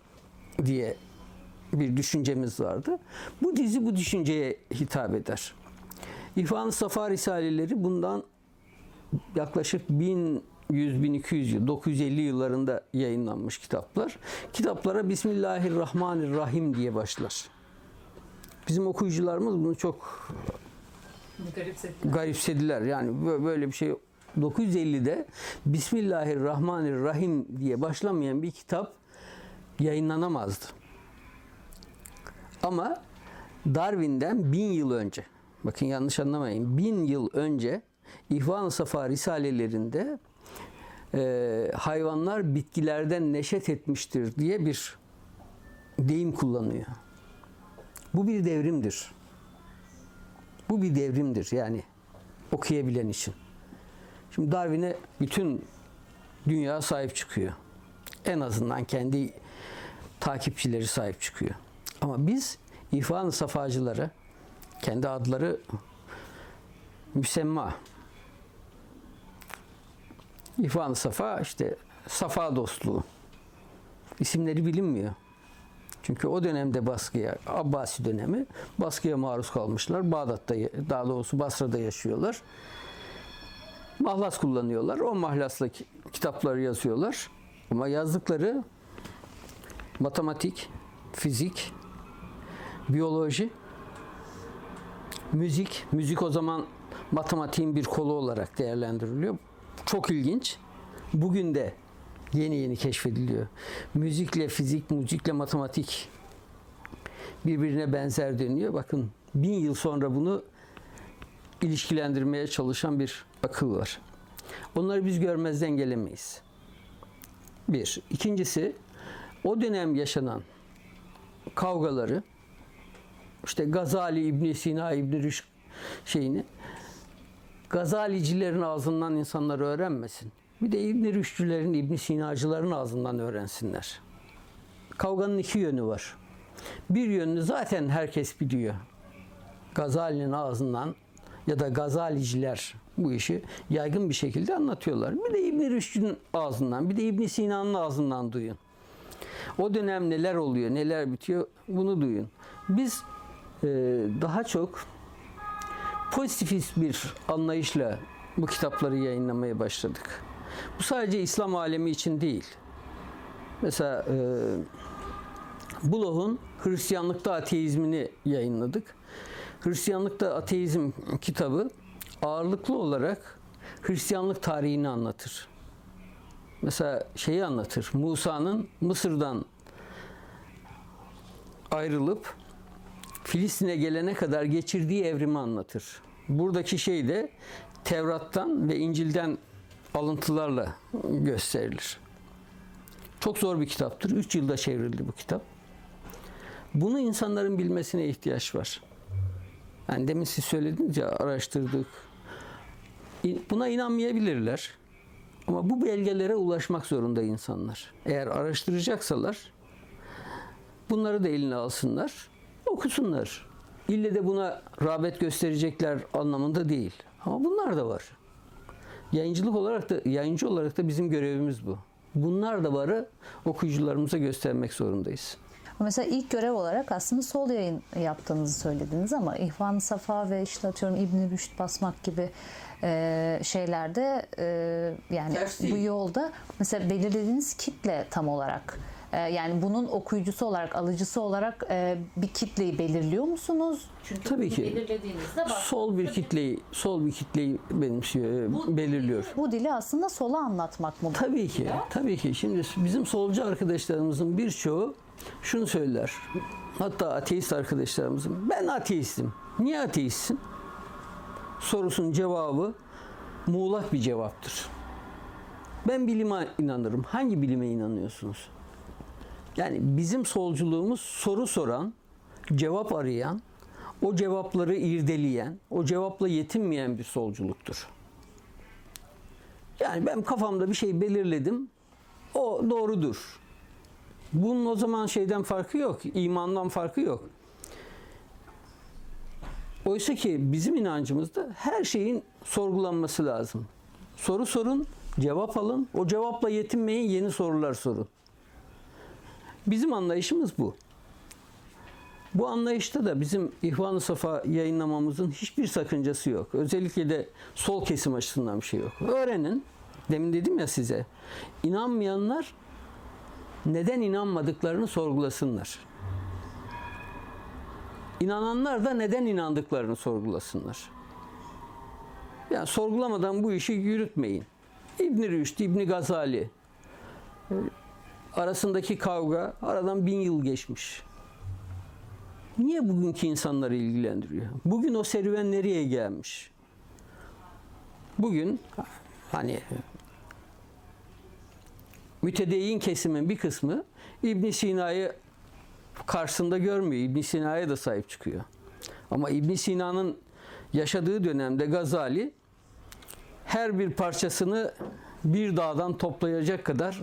diye bir düşüncemiz vardı. Bu dizi bu düşünceye hitap eder. İrfan-ı Safa Risaleleri bundan yaklaşık 1100-1200 yıl, 950 yıllarında yayınlanmış kitaplar. Kitaplara Bismillahirrahmanirrahim diye başlar. Bizim okuyucularımız bunu çok garipsediler. Yani böyle bir şey 950'de Bismillahirrahmanirrahim diye başlamayan bir kitap yayınlanamazdı. Ama Darwin'den 1000 yıl önce, bakın yanlış anlamayın, 1000 yıl önce İhvan-ı Safa Risalelerinde hayvanlar bitkilerden neşet etmiştir diye bir deyim kullanıyor. Bu bir devrimdir. Bu bir devrimdir yani okuyabilen için. Şimdi Darwin'e bütün dünya sahip çıkıyor. En azından kendi takipçileri sahip çıkıyor. Ama biz İhvan-ı Safacıları, kendi adları müsemma. İhvan-ı Safa, işte Safa dostluğu. İsimleri bilinmiyor. Çünkü o dönemde baskıya, Abbasi dönemi, baskıya maruz kalmışlar. Bağdat'ta, daha doğrusu Basra'da yaşıyorlar. Mahlas kullanıyorlar. O mahlasla kitapları yazıyorlar. Ama yazdıkları matematik, fizik, biyoloji, müzik. Müzik o zaman matematiğin bir kolu olarak değerlendiriliyor. Çok ilginç. Bugün de yeni yeni keşfediliyor. Müzikle fizik, müzikle matematik birbirine benzer deniyor. Bakın 1000 yıl sonra bunu ilişkilendirmeye çalışan bir akıl var. Onları biz görmezden gelemeyiz. Bir. İkincisi, o dönem yaşanan kavgaları, işte Gazali, İbn Sina, İbn Rüşd şeyini, Gazalicilerin ağzından insanlar öğrenmesin. Bir de İbn Rüşd'cülerin, İbn Sinacıların ağzından öğrensinler. Kavganın iki yönü var. Bir yönünü zaten herkes biliyor. Gazali'nin ağzından ya da Gazaliciler bu işi yaygın bir şekilde anlatıyorlar. Bir de İbn Rüşd'ün ağzından, bir de İbn Sina'nın ağzından duyun. O dönem neler oluyor, neler bitiyor bunu duyun. Biz daha çok pozitivist bir anlayışla bu kitapları yayınlamaya başladık. Bu sadece İslam alemi için değil. Mesela Bloch'un Hristiyanlıkta Ateizmini yayınladık. Hristiyanlıkta Ateizm kitabı ağırlıklı olarak Hristiyanlık tarihini anlatır. Mesela şeyi anlatır, Musa'nın Mısır'dan ayrılıp Filistin'e gelene kadar geçirdiği evrimi anlatır. Buradaki şey de Tevrat'tan ve İncil'den alıntılarla gösterilir. Çok zor bir kitaptır. 3 yılda çevrildi bu kitap. Bunu insanların bilmesine ihtiyaç var. Yani demin siz söylediniz ya, araştırdık. Buna inanmayabilirler. Ama bu belgelere ulaşmak zorunda insanlar. Eğer araştıracaksalar bunları da eline alsınlar, okusunlar. İlle de buna rağbet gösterecekler anlamında değil. Ama bunlar da var. Yayıncı olarak da bizim görevimiz bu. Bunlar da varı okuyucularımıza göstermek zorundayız. Mesela ilk görev olarak aslında sol yayın yaptığınızı söylediniz ama İhvan-ı Safa ve işte atıyorum İbn Rüşd basmak gibi şeylerde yani bu yolda mesela belirlediğiniz kitle tam olarak yani bunun okuyucusu olarak, alıcısı olarak bir kitleyi belirliyor musunuz? Çünkü tabii ki. Belirlediğinizde sol bir kitleyi belirliyor. Bu dili aslında sola anlatmak mı? Tabii ki. Ya? Tabii ki. Şimdi bizim solcu arkadaşlarımızın birçoğu şunu söyler. Hatta ateist arkadaşlarımızın, ben ateistim. Niye ateistsin? Sorusunun cevabı muğlak bir cevaptır. Ben bilime inanırım. Hangi bilime inanıyorsunuz? Yani bizim solculuğumuz soru soran, cevap arayan, o cevapları irdeleyen, o cevapla yetinmeyen bir solculuktur. Yani ben kafamda bir şey belirledim, o doğrudur. Bunun o zaman şeyden farkı yok, imandan farkı yok. Oysa ki bizim inancımızda her şeyin sorgulanması lazım. Soru sorun, Cevap alın. O cevapla yetinmeyin, yeni sorular sorun. Bizim anlayışımız bu. Bu anlayışta da bizim İhvan-ı Safa yayınlamamızın hiçbir sakıncası yok. Özellikle de sol kesim açısından bir şey yok. Öğrenin. Demin dedim ya size. İnanmayanlar neden inanmadıklarını sorgulasınlar. İnananlar da neden inandıklarını sorgulasınlar. Yani sorgulamadan bu işi yürütmeyin. İbn-i Rüşd, İbn-i Gazali arasındaki kavga aradan 1000 yıl geçmiş. Niye bugünkü insanları ilgilendiriyor? Bugün o serüven nereye gelmiş? Bugün hani mütedeyyin kesimin bir kısmı İbn Sina'yı karşısında görmüyor. İbn Sina'ya da sahip çıkıyor. Ama İbn Sina'nın yaşadığı dönemde Gazali her bir parçasını bir dağdan toplayacak kadar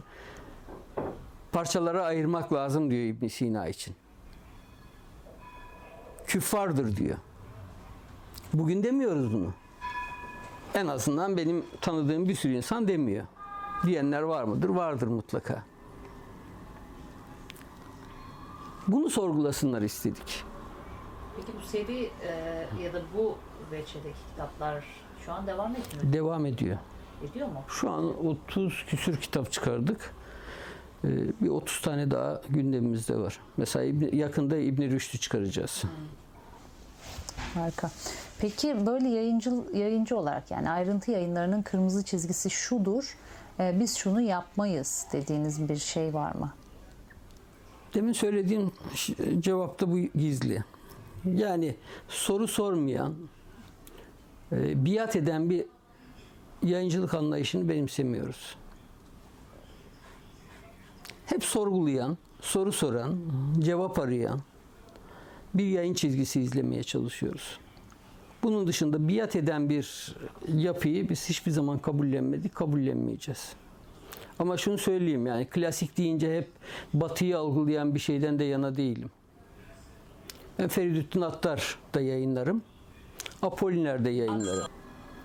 parçalara ayırmak lazım diyor İbn Sina için. Küffardır diyor. Bugün demiyoruz bunu. En azından benim tanıdığım bir sürü insan demiyor. Diyenler var mıdır? Vardır mutlaka. Bunu sorgulasınlar istedik. Peki bu seri ya da bu veçedeki kitaplar şu an devam ediyor mu? Devam ediyor. Ediyor mu? Şu an 30 küsür kitap çıkardık. Bir 30 tane daha gündemimizde var. Mesela yakında İbn-i Rüşd'ü çıkaracağız. Harika. Peki böyle yayıncı olarak yani Ayrıntı Yayınları'nın kırmızı çizgisi şudur, biz şunu yapmayız dediğiniz bir şey var mı? Demin söylediğim cevapta bu gizli. Yani soru sormayan, biat eden bir yayıncılık anlayışını benimsemiyoruz. Hep sorgulayan, soru soran, cevap arayan bir yayın çizgisi izlemeye çalışıyoruz. Bunun dışında biat eden bir yapıyı biz hiçbir zaman kabullenmedik, kabullenmeyeceğiz. Ama şunu söyleyeyim yani klasik deyince hep Batı'yı algılayan bir şeyden de yana değilim. Ben Feridüddin Attar'da yayınlarım, Apoliner'de yayınlarım.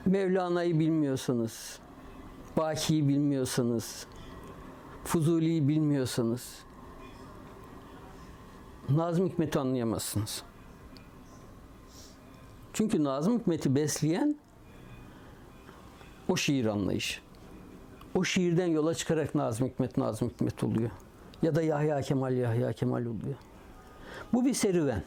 Mevlana'yı bilmiyorsanız, Baki'yi bilmiyorsanız, Fuzuli'yi bilmiyorsanız, Nazım Hikmet'i anlayamazsınız. Çünkü Nazım Hikmet'i besleyen o şiir anlayışı. O şiirden yola çıkarak Nazım Hikmet oluyor. Ya da Yahya Kemal oluyor. Bu bir serüven.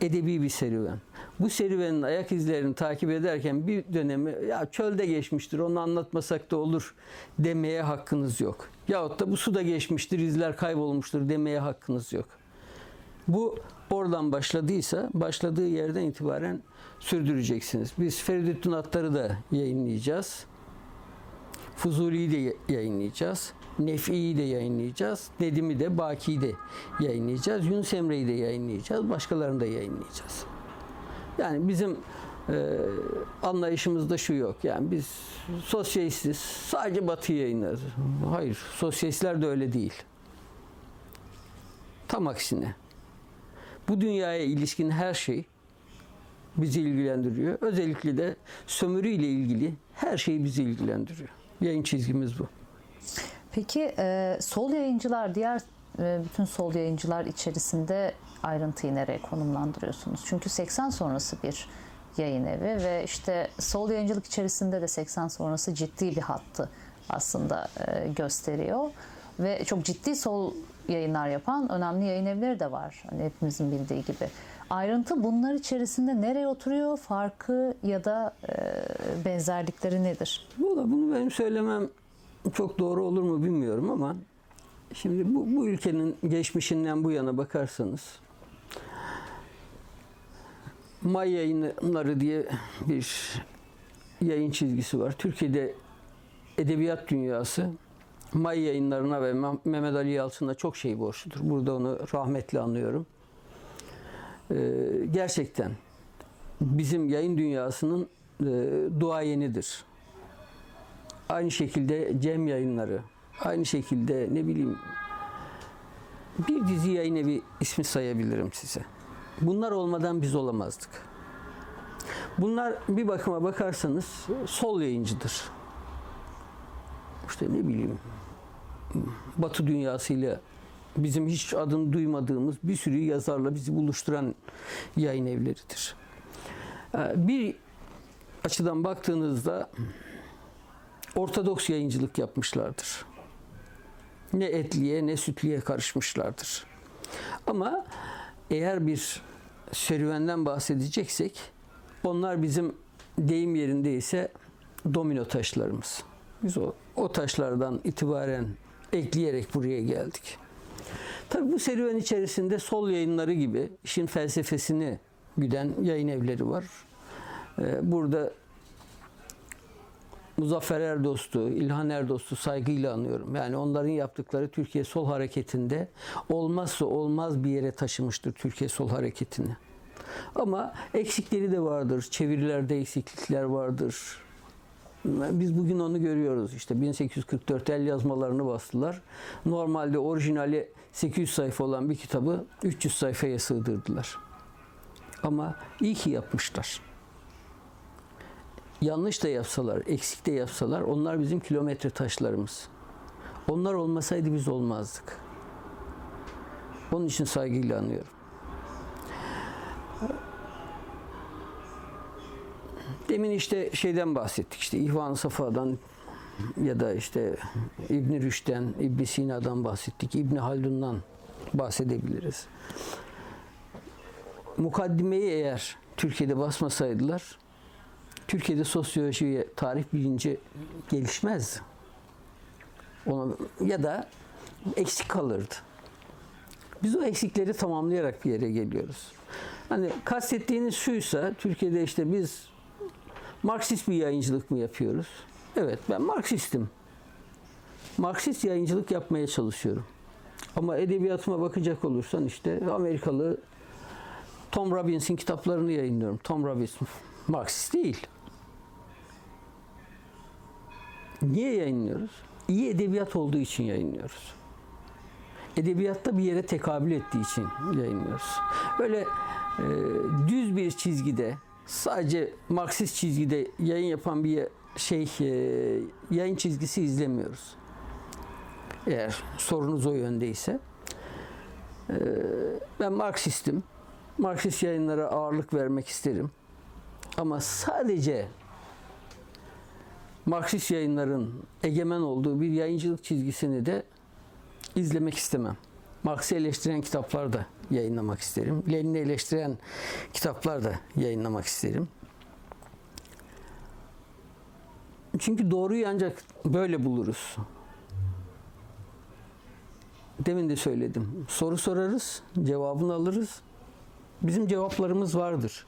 Edebi bir serüven. Bu serüvenin ayak izlerini takip ederken bir dönemi ya çölde geçmiştir onu anlatmasak da olur demeye hakkınız yok. Yahut da bu suda geçmiştir, izler kaybolmuştur demeye hakkınız yok. Bu oradan başladıysa başladığı yerden itibaren sürdüreceksiniz. Biz Feridüddin Attar'ı da yayınlayacağız. Fuzuli'yi de yayınlayacağız. Nefi'yi de yayınlayacağız. Nedim'i de, Baki'yi de yayınlayacağız. Yunus Emre'yi de yayınlayacağız. Başkalarını da yayınlayacağız. Yani bizim anlayışımızda şu yok. Yani biz sosyalistiz, sadece Batı'yı yayınlarız. Hayır, sosyalistler de öyle değil. Tam aksine. Bu dünyaya ilişkin her şey bizi ilgilendiriyor. Özellikle de sömürüyle ilgili her şey bizi ilgilendiriyor. Yayın çizgimiz bu. Peki sol yayıncılar, diğer bütün sol yayıncılar içerisinde Ayrıntıyı nereye konumlandırıyorsunuz? Çünkü 80 sonrası bir yayın evi ve işte sol yayıncılık içerisinde de 80 sonrası ciddi bir hattı aslında gösteriyor. Ve çok ciddi sol yayınlar yapan önemli yayın evleri de var. Hani hepimizin bildiği gibi. Ayrıntı bunlar içerisinde nereye oturuyor? Farkı ya da benzerlikleri nedir? Bunu benim söylemem çok doğru olur mu bilmiyorum ama şimdi bu ülkenin geçmişinden bu yana bakarsanız May Yayınları diye bir yayın çizgisi var. Türkiye'de edebiyat dünyası May Yayınları'na ve Mehmet Ali Yalçın'a çok şey borçludur. Burada onu rahmetli anlıyorum. Gerçekten bizim yayın dünyasının duayenidir. Aynı şekilde Cem Yayınları, aynı şekilde ne bileyim bir dizi yayın evi ismi sayabilirim size. Bunlar olmadan biz olamazdık. Bunlar bir bakıma bakarsanız sol yayıncıdır. işte ne bileyim Batı dünyasıyla bizim hiç adını duymadığımız bir sürü yazarla bizi buluşturan yayın evleridir. Bir açıdan baktığınızda Ortodoks yayıncılık yapmışlardır. Ne etliye ne sütliye karışmışlardır. Ama eğer bir serüvenden bahsedeceksek onlar bizim deyim yerindeyse domino taşlarımız. Biz o taşlardan itibaren ekleyerek buraya geldik. Tabii bu serüven içerisinde sol yayınları gibi işin felsefesini güden yayın evleri var. Burada Muzaffer Erdoğan'ı, İlhan Erdoğan'ı saygıyla anıyorum. Yani onların yaptıkları Türkiye Sol Hareketi'nde olmazsa olmaz bir yere taşımıştır Türkiye Sol Hareketi'ni. Ama eksikleri de vardır. Çevirilerde eksiklikler vardır. Biz bugün onu görüyoruz. İşte 1844 el yazmalarını bastılar. Normalde orijinali 800 sayfa olan bir kitabı 300 sayfaya sığdırdılar. Ama iyi ki yapmışlar. Yanlış da yapsalar, eksik de yapsalar onlar bizim kilometre taşlarımız. Onlar olmasaydı biz olmazdık. Onun için saygıyla anıyorum. Demin işte şeyden bahsettik, işte İhvan-ı Safa'dan ya da işte İbn-i Rüşd'den, İbn Sina'dan bahsettik, İbn Haldun'dan bahsedebiliriz. Mukaddimeyi eğer Türkiye'de basmasaydılar, Türkiye'de sosyoloji, tarih bilinci gelişmezdi. Ona, ya da eksik kalırdı. Biz o eksikleri tamamlayarak bir yere geliyoruz. Hani kastettiğiniz şuysa, Türkiye'de işte biz Marksist bir yayıncılık mı yapıyoruz? Evet, ben Marksistim. Marksist yayıncılık yapmaya çalışıyorum. Ama edebiyatıma bakacak olursan işte Amerikalı Tom Robbins'in kitaplarını yayınlıyorum. Tom Robbins Marksist değil. Niye yayınlıyoruz? İyi edebiyat olduğu için yayınlıyoruz. Edebiyatta bir yere tekabül ettiği için yayınlıyoruz. Böyle düz bir çizgide, sadece Marksist çizgide yayın yapan bir yayın çizgisi izlemiyoruz. Eğer sorunuz o yöndeyse. Ben Marksistim. Marksist yayınlara ağırlık vermek isterim. Ama sadece Marksist yayınların egemen olduğu bir yayıncılık çizgisini de izlemek istemem. Marx'ı eleştiren kitaplar da yayınlamak isterim. Lenin'i eleştiren kitaplar da yayınlamak isterim. Çünkü doğruyu ancak böyle buluruz. Demin de söyledim. Soru sorarız, cevabını alırız. Bizim cevaplarımız vardır.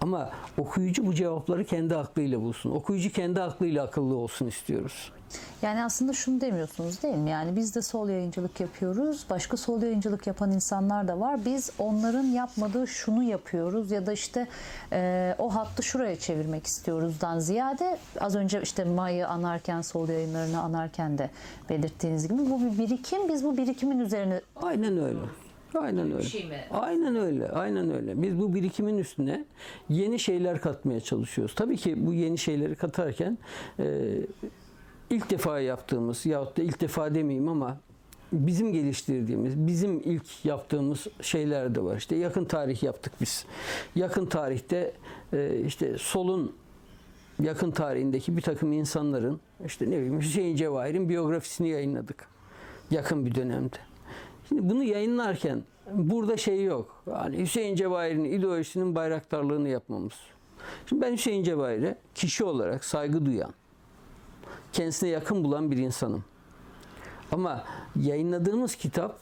Ama okuyucu bu cevapları kendi aklıyla bulsun. Okuyucu kendi aklıyla akıllı olsun istiyoruz. Yani aslında şunu demiyorsunuz değil mi? Yani biz de sol yayıncılık yapıyoruz. Başka sol yayıncılık yapan insanlar da var. Biz onların yapmadığı şunu yapıyoruz ya da işte o hattı şuraya çevirmek istiyoruzdan ziyade az önce işte May'ı anarken, sol yayınlarını anarken de belirttiğiniz gibi bu bir birikim. Biz bu birikimin üzerine... Aynen öyle. Aynen öyle. Aynen öyle. Biz bu birikimin üstüne yeni şeyler katmaya çalışıyoruz. Tabii ki bu yeni şeyleri katarken ilk defa yaptığımız yahut da ilk defa demeyeyim ama bizim geliştirdiğimiz, bizim ilk yaptığımız şeyler de var. İşte yakın tarih yaptık biz. Yakın tarihte işte solun yakın tarihindeki bir takım insanların işte ne bileyim Hüseyin Cevahir'in biyografisini yayınladık. Yakın bir dönemde. Şimdi bunu yayınlarken burada şey yok. Yani Hüseyin Cevahir'in ideolojisinin bayraktarlığını yapmamız. Şimdi ben Hüseyin Cevahir'e kişi olarak saygı duyan, kendisine yakın bulan bir insanım. Ama yayınladığımız kitap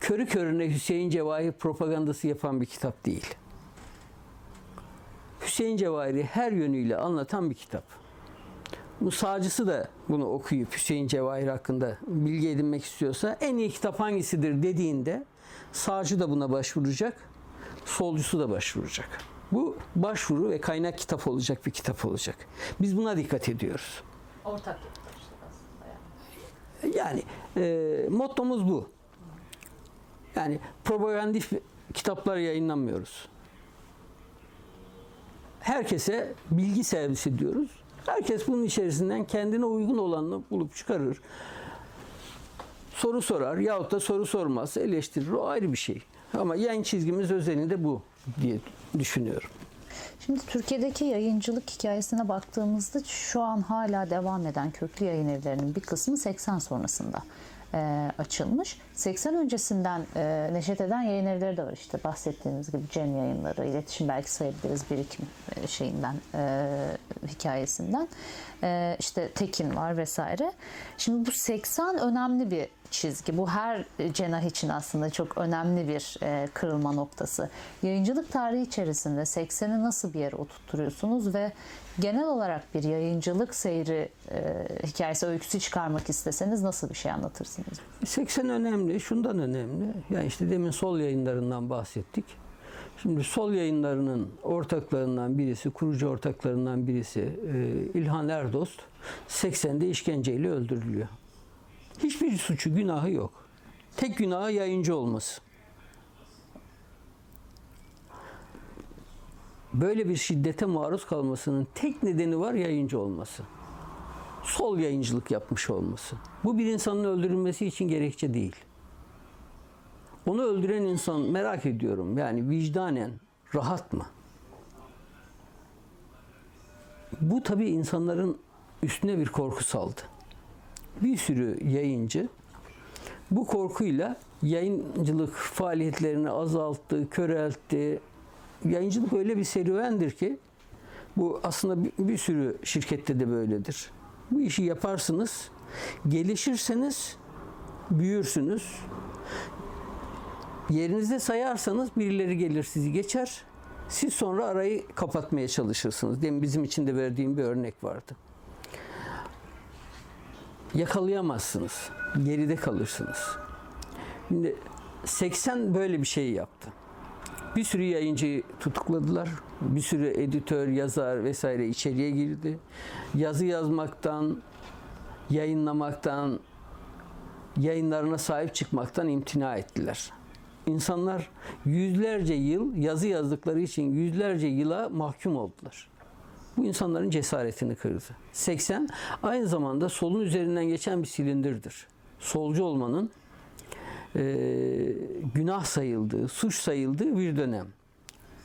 körü körüne Hüseyin Cevahir propagandası yapan bir kitap değil. Hüseyin Cevahir'i her yönüyle anlatan bir kitap. Bu sağcısı da bunu okuyup Hüseyin Cevahir hakkında bilgi edinmek istiyorsa en iyi kitap hangisidir dediğinde sağcı da buna başvuracak, solcusu da başvuracak. Bu başvuru ve kaynak kitap olacak bir kitap olacak. Biz buna dikkat ediyoruz. Ortak yapmıştık aslında yani. Yani mottomuz bu. Yani propagandif kitaplar yayınlamıyoruz. Herkese bilgi servis ediyoruz. Herkes bunun içerisinden kendine uygun olanını bulup çıkarır. Soru sorar yahut da soru sormaz, eleştirir, o ayrı bir şey. Ama yan çizgimiz özelinde bu diye düşünüyorum. Şimdi Türkiye'deki yayıncılık hikayesine baktığımızda şu an hala devam eden köklü yayın evlerinin bir kısmı 80 sonrasında açılmış. 80 öncesinden neşet eden yayın evleri de var. İşte bahsettiğiniz gibi Cem Yayınları, iletişim belki sayabiliriz birikim şeyinden, hikayesinden. İşte Tekin var vesaire. Şimdi bu 80 önemli bir çizgi. Bu her cenah için aslında çok önemli bir kırılma noktası. Yayıncılık tarihi içerisinde 80'i nasıl bir yere oturtturuyorsunuz ve genel olarak bir yayıncılık seyri hikayesi, öyküsü çıkarmak isteseniz nasıl bir şey anlatırsınız? 80 önemli, şundan önemli. Yani işte demin sol yayınlarından bahsettik. Şimdi sol yayınlarının ortaklarından birisi, kurucu ortaklarından birisi İlhan Erdost 80'de işkenceyle öldürülüyor. Hiçbir suçu, günahı yok. Tek günahı yayıncı olması. Böyle bir şiddete maruz kalmasının tek nedeni var, yayıncı olması. Sol yayıncılık yapmış olması. Bu bir insanın öldürülmesi için gerekçe değil. Onu öldüren insan, merak ediyorum, yani vicdanen rahat mı? Bu tabii insanların üstüne bir korku saldı. Bir sürü yayıncı bu korkuyla yayıncılık faaliyetlerini azalttı, köreltti. Yayıncılık öyle bir serüvendir ki, bu aslında bir sürü şirkette de böyledir. Bu işi yaparsınız, gelişirseniz büyürsünüz. Yerinizde sayarsanız birileri gelir sizi geçer, siz sonra arayı kapatmaya çalışırsınız. Demin bizim için de verdiğim bir örnek vardı. Yakalayamazsınız, geride kalırsınız. Şimdi 80 böyle bir şey yaptı. Bir sürü yayıncıyı tutukladılar, bir sürü editör, yazar vesaire içeriye girdi. Yazı yazmaktan, yayınlamaktan, yayınlarına sahip çıkmaktan imtina ettiler. İnsanlar yüzlerce yıl yazı yazdıkları için yüzlerce yıla mahkum oldular. Bu insanların cesaretini kırdı. 80 aynı zamanda solun üzerinden geçen bir silindirdir. Solcu olmanın günah sayıldığı, suç sayıldığı bir dönem.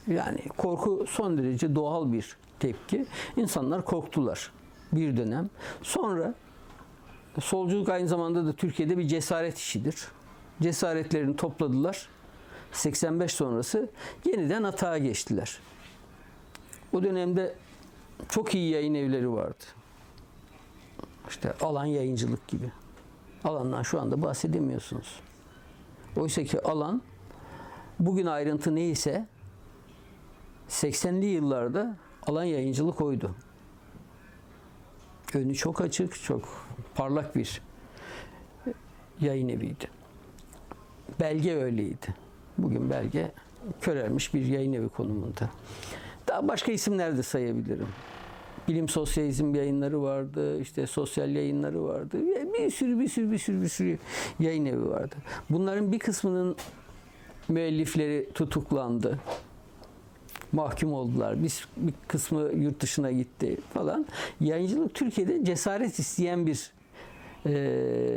Yani korku son derece doğal bir tepki. İnsanlar korktular bir dönem. Sonra solculuk aynı zamanda da Türkiye'de bir cesaret işidir. Cesaretlerini topladılar. 85 sonrası yeniden atağa geçtiler. O dönemde çok iyi yayın evleri vardı. İşte Alan Yayıncılık gibi. Alan'dan şu anda bahsedemiyorsunuz. Oysa ki Alan, bugün Ayrıntı neyse 80'li yıllarda Alan Yayıncılık oydu. Önü çok açık, çok parlak bir yayın eviydi. Belge öyleydi. Bugün Belge körelmiş bir yayın evi konumunda. Daha başka isimler de sayabilirim. Bilim Sosyalizm yayınları vardı, işte Sosyal Yayınları vardı. Bir sürü yayın evi vardı. Bunların bir kısmının müellifleri tutuklandı. Mahkum oldular. Bir kısmı yurt dışına gitti falan. Yayıncılık Türkiye'de cesaret isteyen bir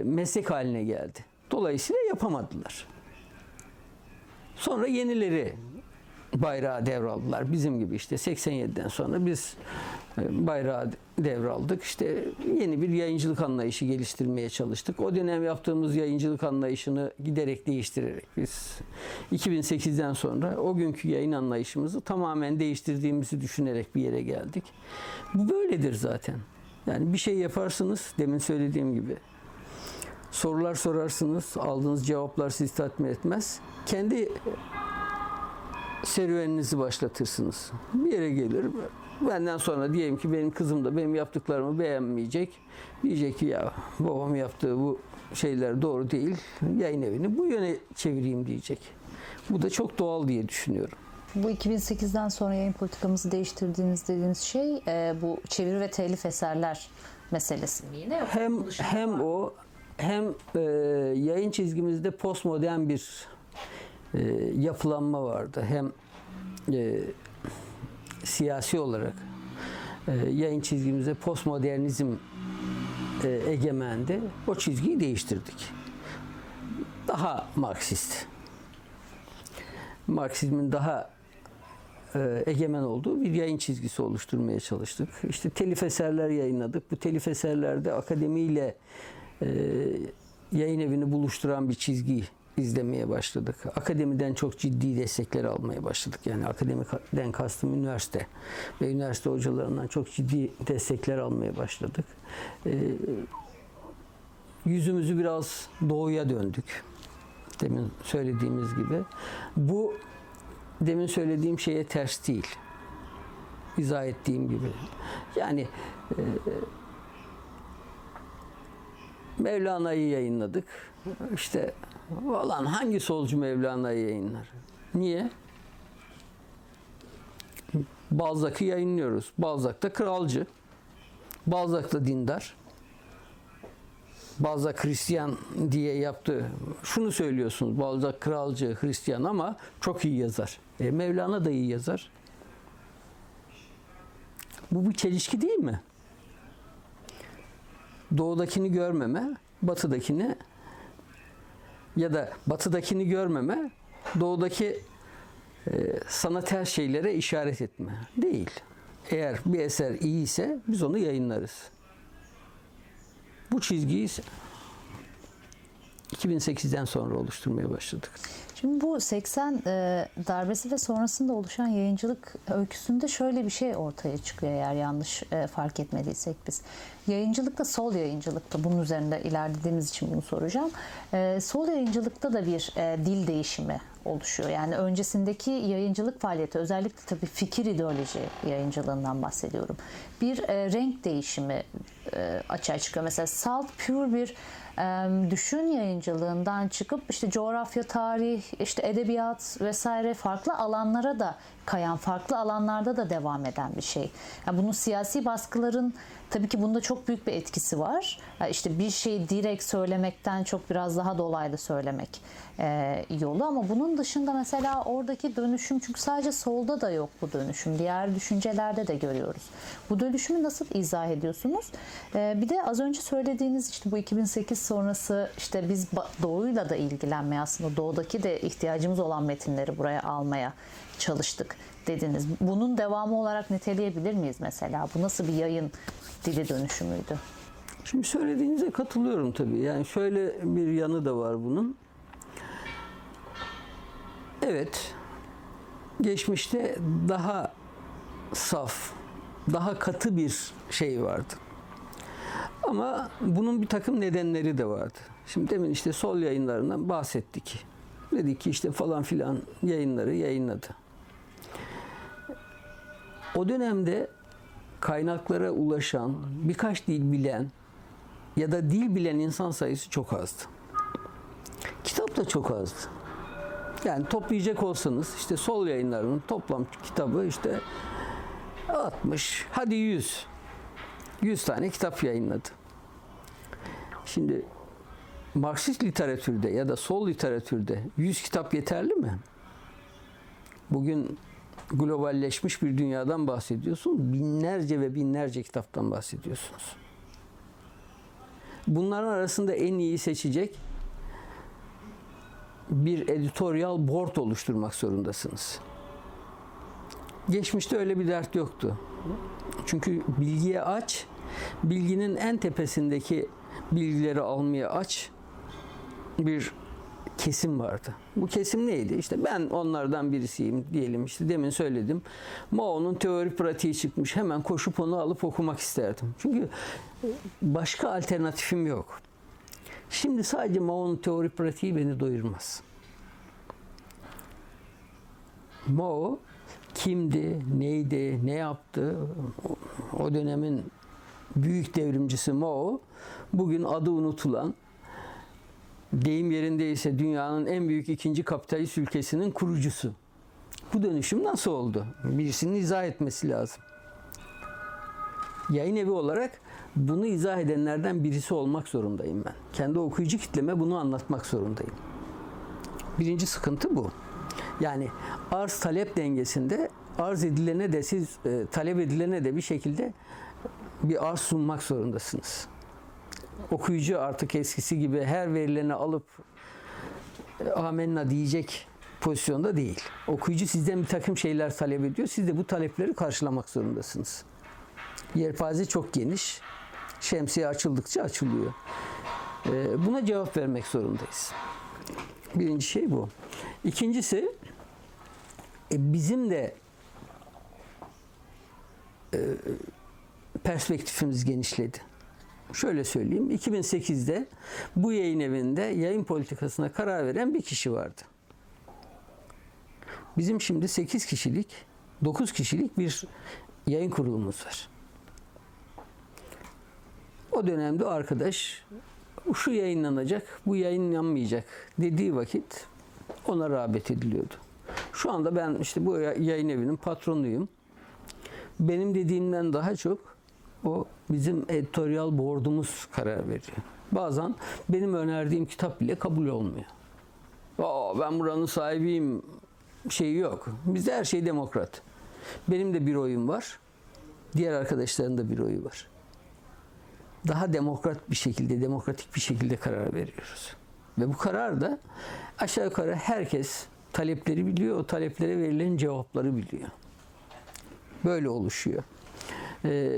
meslek haline geldi. Dolayısıyla yapamadılar. Sonra yenileri bayrağı devraldılar. Bizim gibi işte 87'den sonra biz bayrağı devraldık. İşte yeni bir yayıncılık anlayışı geliştirmeye çalıştık. O dönem yaptığımız yayıncılık anlayışını giderek değiştirerek biz 2008'den sonra o günkü yayın anlayışımızı tamamen değiştirdiğimizi düşünerek bir yere geldik. Bu böyledir zaten. Yani bir şey yaparsınız, demin söylediğim gibi. Sorular sorarsınız, aldığınız cevaplar sizi tatmin etmez. Kendi serüveninizi başlatırsınız. Bir yere gelir, benden sonra diyelim ki benim kızım da benim yaptıklarımı beğenmeyecek. Diyecek ki ya babam yaptığı bu şeyler doğru değil, yayın evini bu yöne çevireyim diyecek. Bu da çok doğal diye düşünüyorum. Bu 2008'den sonra yayın politikamızı değiştirdiğiniz dediğiniz şey bu çeviri ve telif eserler meselesi mi yine? Hem o hem yayın çizgimizde postmodern bir yapılanma vardı. Hem siyasi olarak yayın çizgimize postmodernizm egemendi. O çizgiyi değiştirdik. Daha Marksist. Marksizmin daha egemen olduğu bir yayın çizgisi oluşturmaya çalıştık. İşte telif eserler yayınladık. Bu telif eserlerde akademiyle yayın evini buluşturan bir çizgi izlemeye başladık. Akademiden çok ciddi destekler almaya başladık. Yani akademiden kastım üniversite ve üniversite hocalarından çok ciddi destekler almaya başladık. Yüzümüzü biraz doğuya döndük. Demin söylediğimiz gibi. Bu demin söylediğim şeye ters değil. İzah ettiğim gibi. Yani Mevlana'yı yayınladık. İşte olan hangi solcu Mevlana'yı yayınlar? Niye? Balzak'ı yayınlıyoruz. Balzak da kralcı. Balzak da dindar. Balzak Hristiyan diye yaptı. Şunu söylüyorsunuz, Balzak kralcı, Hristiyan ama çok iyi yazar. Mevlana da iyi yazar. Bu bir çelişki değil mi? Doğudakini görmeme, batıdakini ya da batıdakini görmeme, doğudaki sanat her şeylere işaret etme. Değil. Eğer bir eser iyiyse biz onu yayınlarız. Bu çizgiyi 2008'den sonra oluşturmaya başladık. Şimdi bu 80 darbesi ve sonrasında oluşan yayıncılık öyküsünde şöyle bir şey ortaya çıkıyor, eğer yanlış fark etmediysek biz. Yayıncılıkta, sol yayıncılıkta, bunun üzerinde ilerlediğimiz için bunu soracağım. Sol yayıncılıkta da bir dil değişimi oluşuyor. Yani öncesindeki yayıncılık faaliyeti, özellikle tabii fikir ideoloji yayıncılığından bahsediyorum. Bir renk değişimi açığa çıkıyor. Mesela salt, pür bir düşün yayıncılığından çıkıp işte coğrafya, tarih, işte edebiyat vesaire farklı alanlara da kayan, farklı alanlarda da devam eden bir şey. Yani bunun siyasi baskıların tabii ki bunda çok büyük bir etkisi var. Yani işte bir şeyi direkt söylemekten çok biraz daha dolaylı söylemek yolu, ama bunun dışında mesela oradaki dönüşüm, çünkü sadece solda da yok bu dönüşüm. Diğer düşüncelerde de görüyoruz. Bu dönüşümü nasıl izah ediyorsunuz? Bir de az önce söylediğiniz işte bu 2008 sonrası işte biz doğuyla da ilgilenmeye, aslında doğudaki de ihtiyacımız olan metinleri buraya almaya çalıştık dediniz. Bunun devamı olarak niteleyebilir miyiz mesela? Bu nasıl bir yayın dili dönüşümüydü? Şimdi söylediğinize katılıyorum tabii. Yani şöyle bir yanı da var bunun. Evet, geçmişte daha saf, daha katı bir şey vardı. Ama bunun bir takım nedenleri de vardı. Şimdi demin işte sol yayınlarından bahsettik. Dedik ki işte falan filan yayınları yayınladı. O dönemde kaynaklara ulaşan, birkaç dil bilen ya da dil bilen insan sayısı çok azdı. Kitap da çok azdı. Yani toplayacak olsanız işte sol yayınlarının toplam kitabı işte 60, hadi 100. 100 tane kitap yayınladı. Şimdi Marksist literatürde ya da sol literatürde 100 kitap yeterli mi? Bugün globalleşmiş bir dünyadan bahsediyorsun. Binlerce ve binlerce kitaptan bahsediyorsunuz. Bunların arasında en iyi seçecek bir editoryal board oluşturmak zorundasınız. Geçmişte öyle bir dert yoktu. Çünkü bilgiye aç, bilginin en tepesindeki bilgileri almaya aç bir kesim vardı. Bu kesim neydi? İşte ben onlardan birisiyim diyelim. İşte demin söyledim. Mao'nun teori pratiği çıkmış. Hemen koşup onu alıp okumak isterdim. Çünkü başka alternatifim yok. Şimdi sadece Mao'nun teori pratiği beni doyurmaz. Mao kimdi, neydi, ne yaptı? O dönemin büyük devrimcisi Mao, bugün adı unutulan, deyim yerindeyse dünyanın en büyük ikinci kapitalist ülkesinin kurucusu. Bu dönüşüm nasıl oldu? Birisinin izah etmesi lazım. Yayın evi olarak bunu izah edenlerden birisi olmak zorundayım ben. Kendi okuyucu kitleme bunu anlatmak zorundayım. Birinci sıkıntı bu. Yani arz-talep dengesinde arz edilene de siz talep edilene de bir şekilde bir arz sunmak zorundasınız. Okuyucu artık eskisi gibi her verileni alıp amenna diyecek pozisyonda değil. Okuyucu sizden bir takım şeyler talep ediyor. Siz de bu talepleri karşılamak zorundasınız. Yelpaze çok geniş. Şemsiye açıldıkça açılıyor. Buna cevap vermek zorundayız. Birinci şey bu. İkincisi, bizim de perspektifimiz genişledi. Şöyle söyleyeyim, 2008'de bu yayın evinde yayın politikasına karar veren bir kişi vardı. Bizim şimdi 8 kişilik, 9 kişilik bir yayın kurulumuz var. O dönemde o arkadaş, şu yayınlanacak, bu yayınlanmayacak dediği vakit ona rağbet ediliyordu. Şu anda ben işte bu yayın evinin patronuyum. Benim dediğimden daha çok o bizim editoryal board'umuz karar veriyor. Bazen benim önerdiğim kitap bile kabul olmuyor. Ben buranın sahibiyim şeyi yok. Bizde her şey demokrat. Benim de bir oyum var. Diğer arkadaşların da bir oyu var. Daha demokratik bir şekilde karar veriyoruz. Ve bu karar da aşağı yukarı herkes talepleri biliyor, o taleplere verilen cevapları biliyor. Böyle oluşuyor.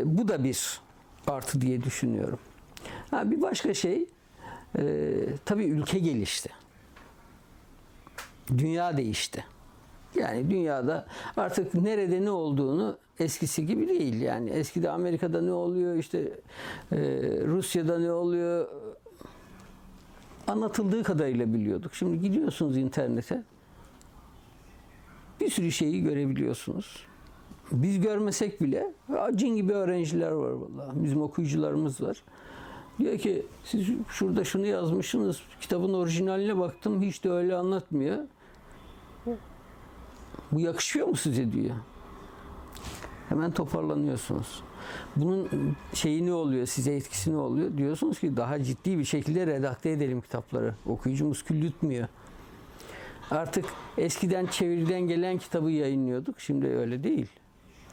Bu da bir artı diye düşünüyorum. Bir başka şey, tabii ülke gelişti. Dünya değişti. Yani dünyada artık nerede ne olduğunu eskisi gibi değil. Yani eskide Amerika'da ne oluyor, işte Rusya'da ne oluyor anlatıldığı kadarıyla biliyorduk. Şimdi gidiyorsunuz internete, bir sürü şeyi görebiliyorsunuz. Biz görmesek bile cin gibi öğrenciler var vallahi. Bizim okuyucularımız var. Diyor ki siz şurada şunu yazmışsınız, kitabın orijinaline baktım hiç de öyle anlatmıyor. Bu yakışıyor mu size diyor. Hemen toparlanıyorsunuz. Bunun şeyi ne oluyor, size etkisi ne oluyor? Diyorsunuz ki daha ciddi bir şekilde redakte edelim kitapları. Okuyucumuz küllütmüyor. Artık eskiden çeviriden gelen kitabı yayınlıyorduk. Şimdi öyle değil.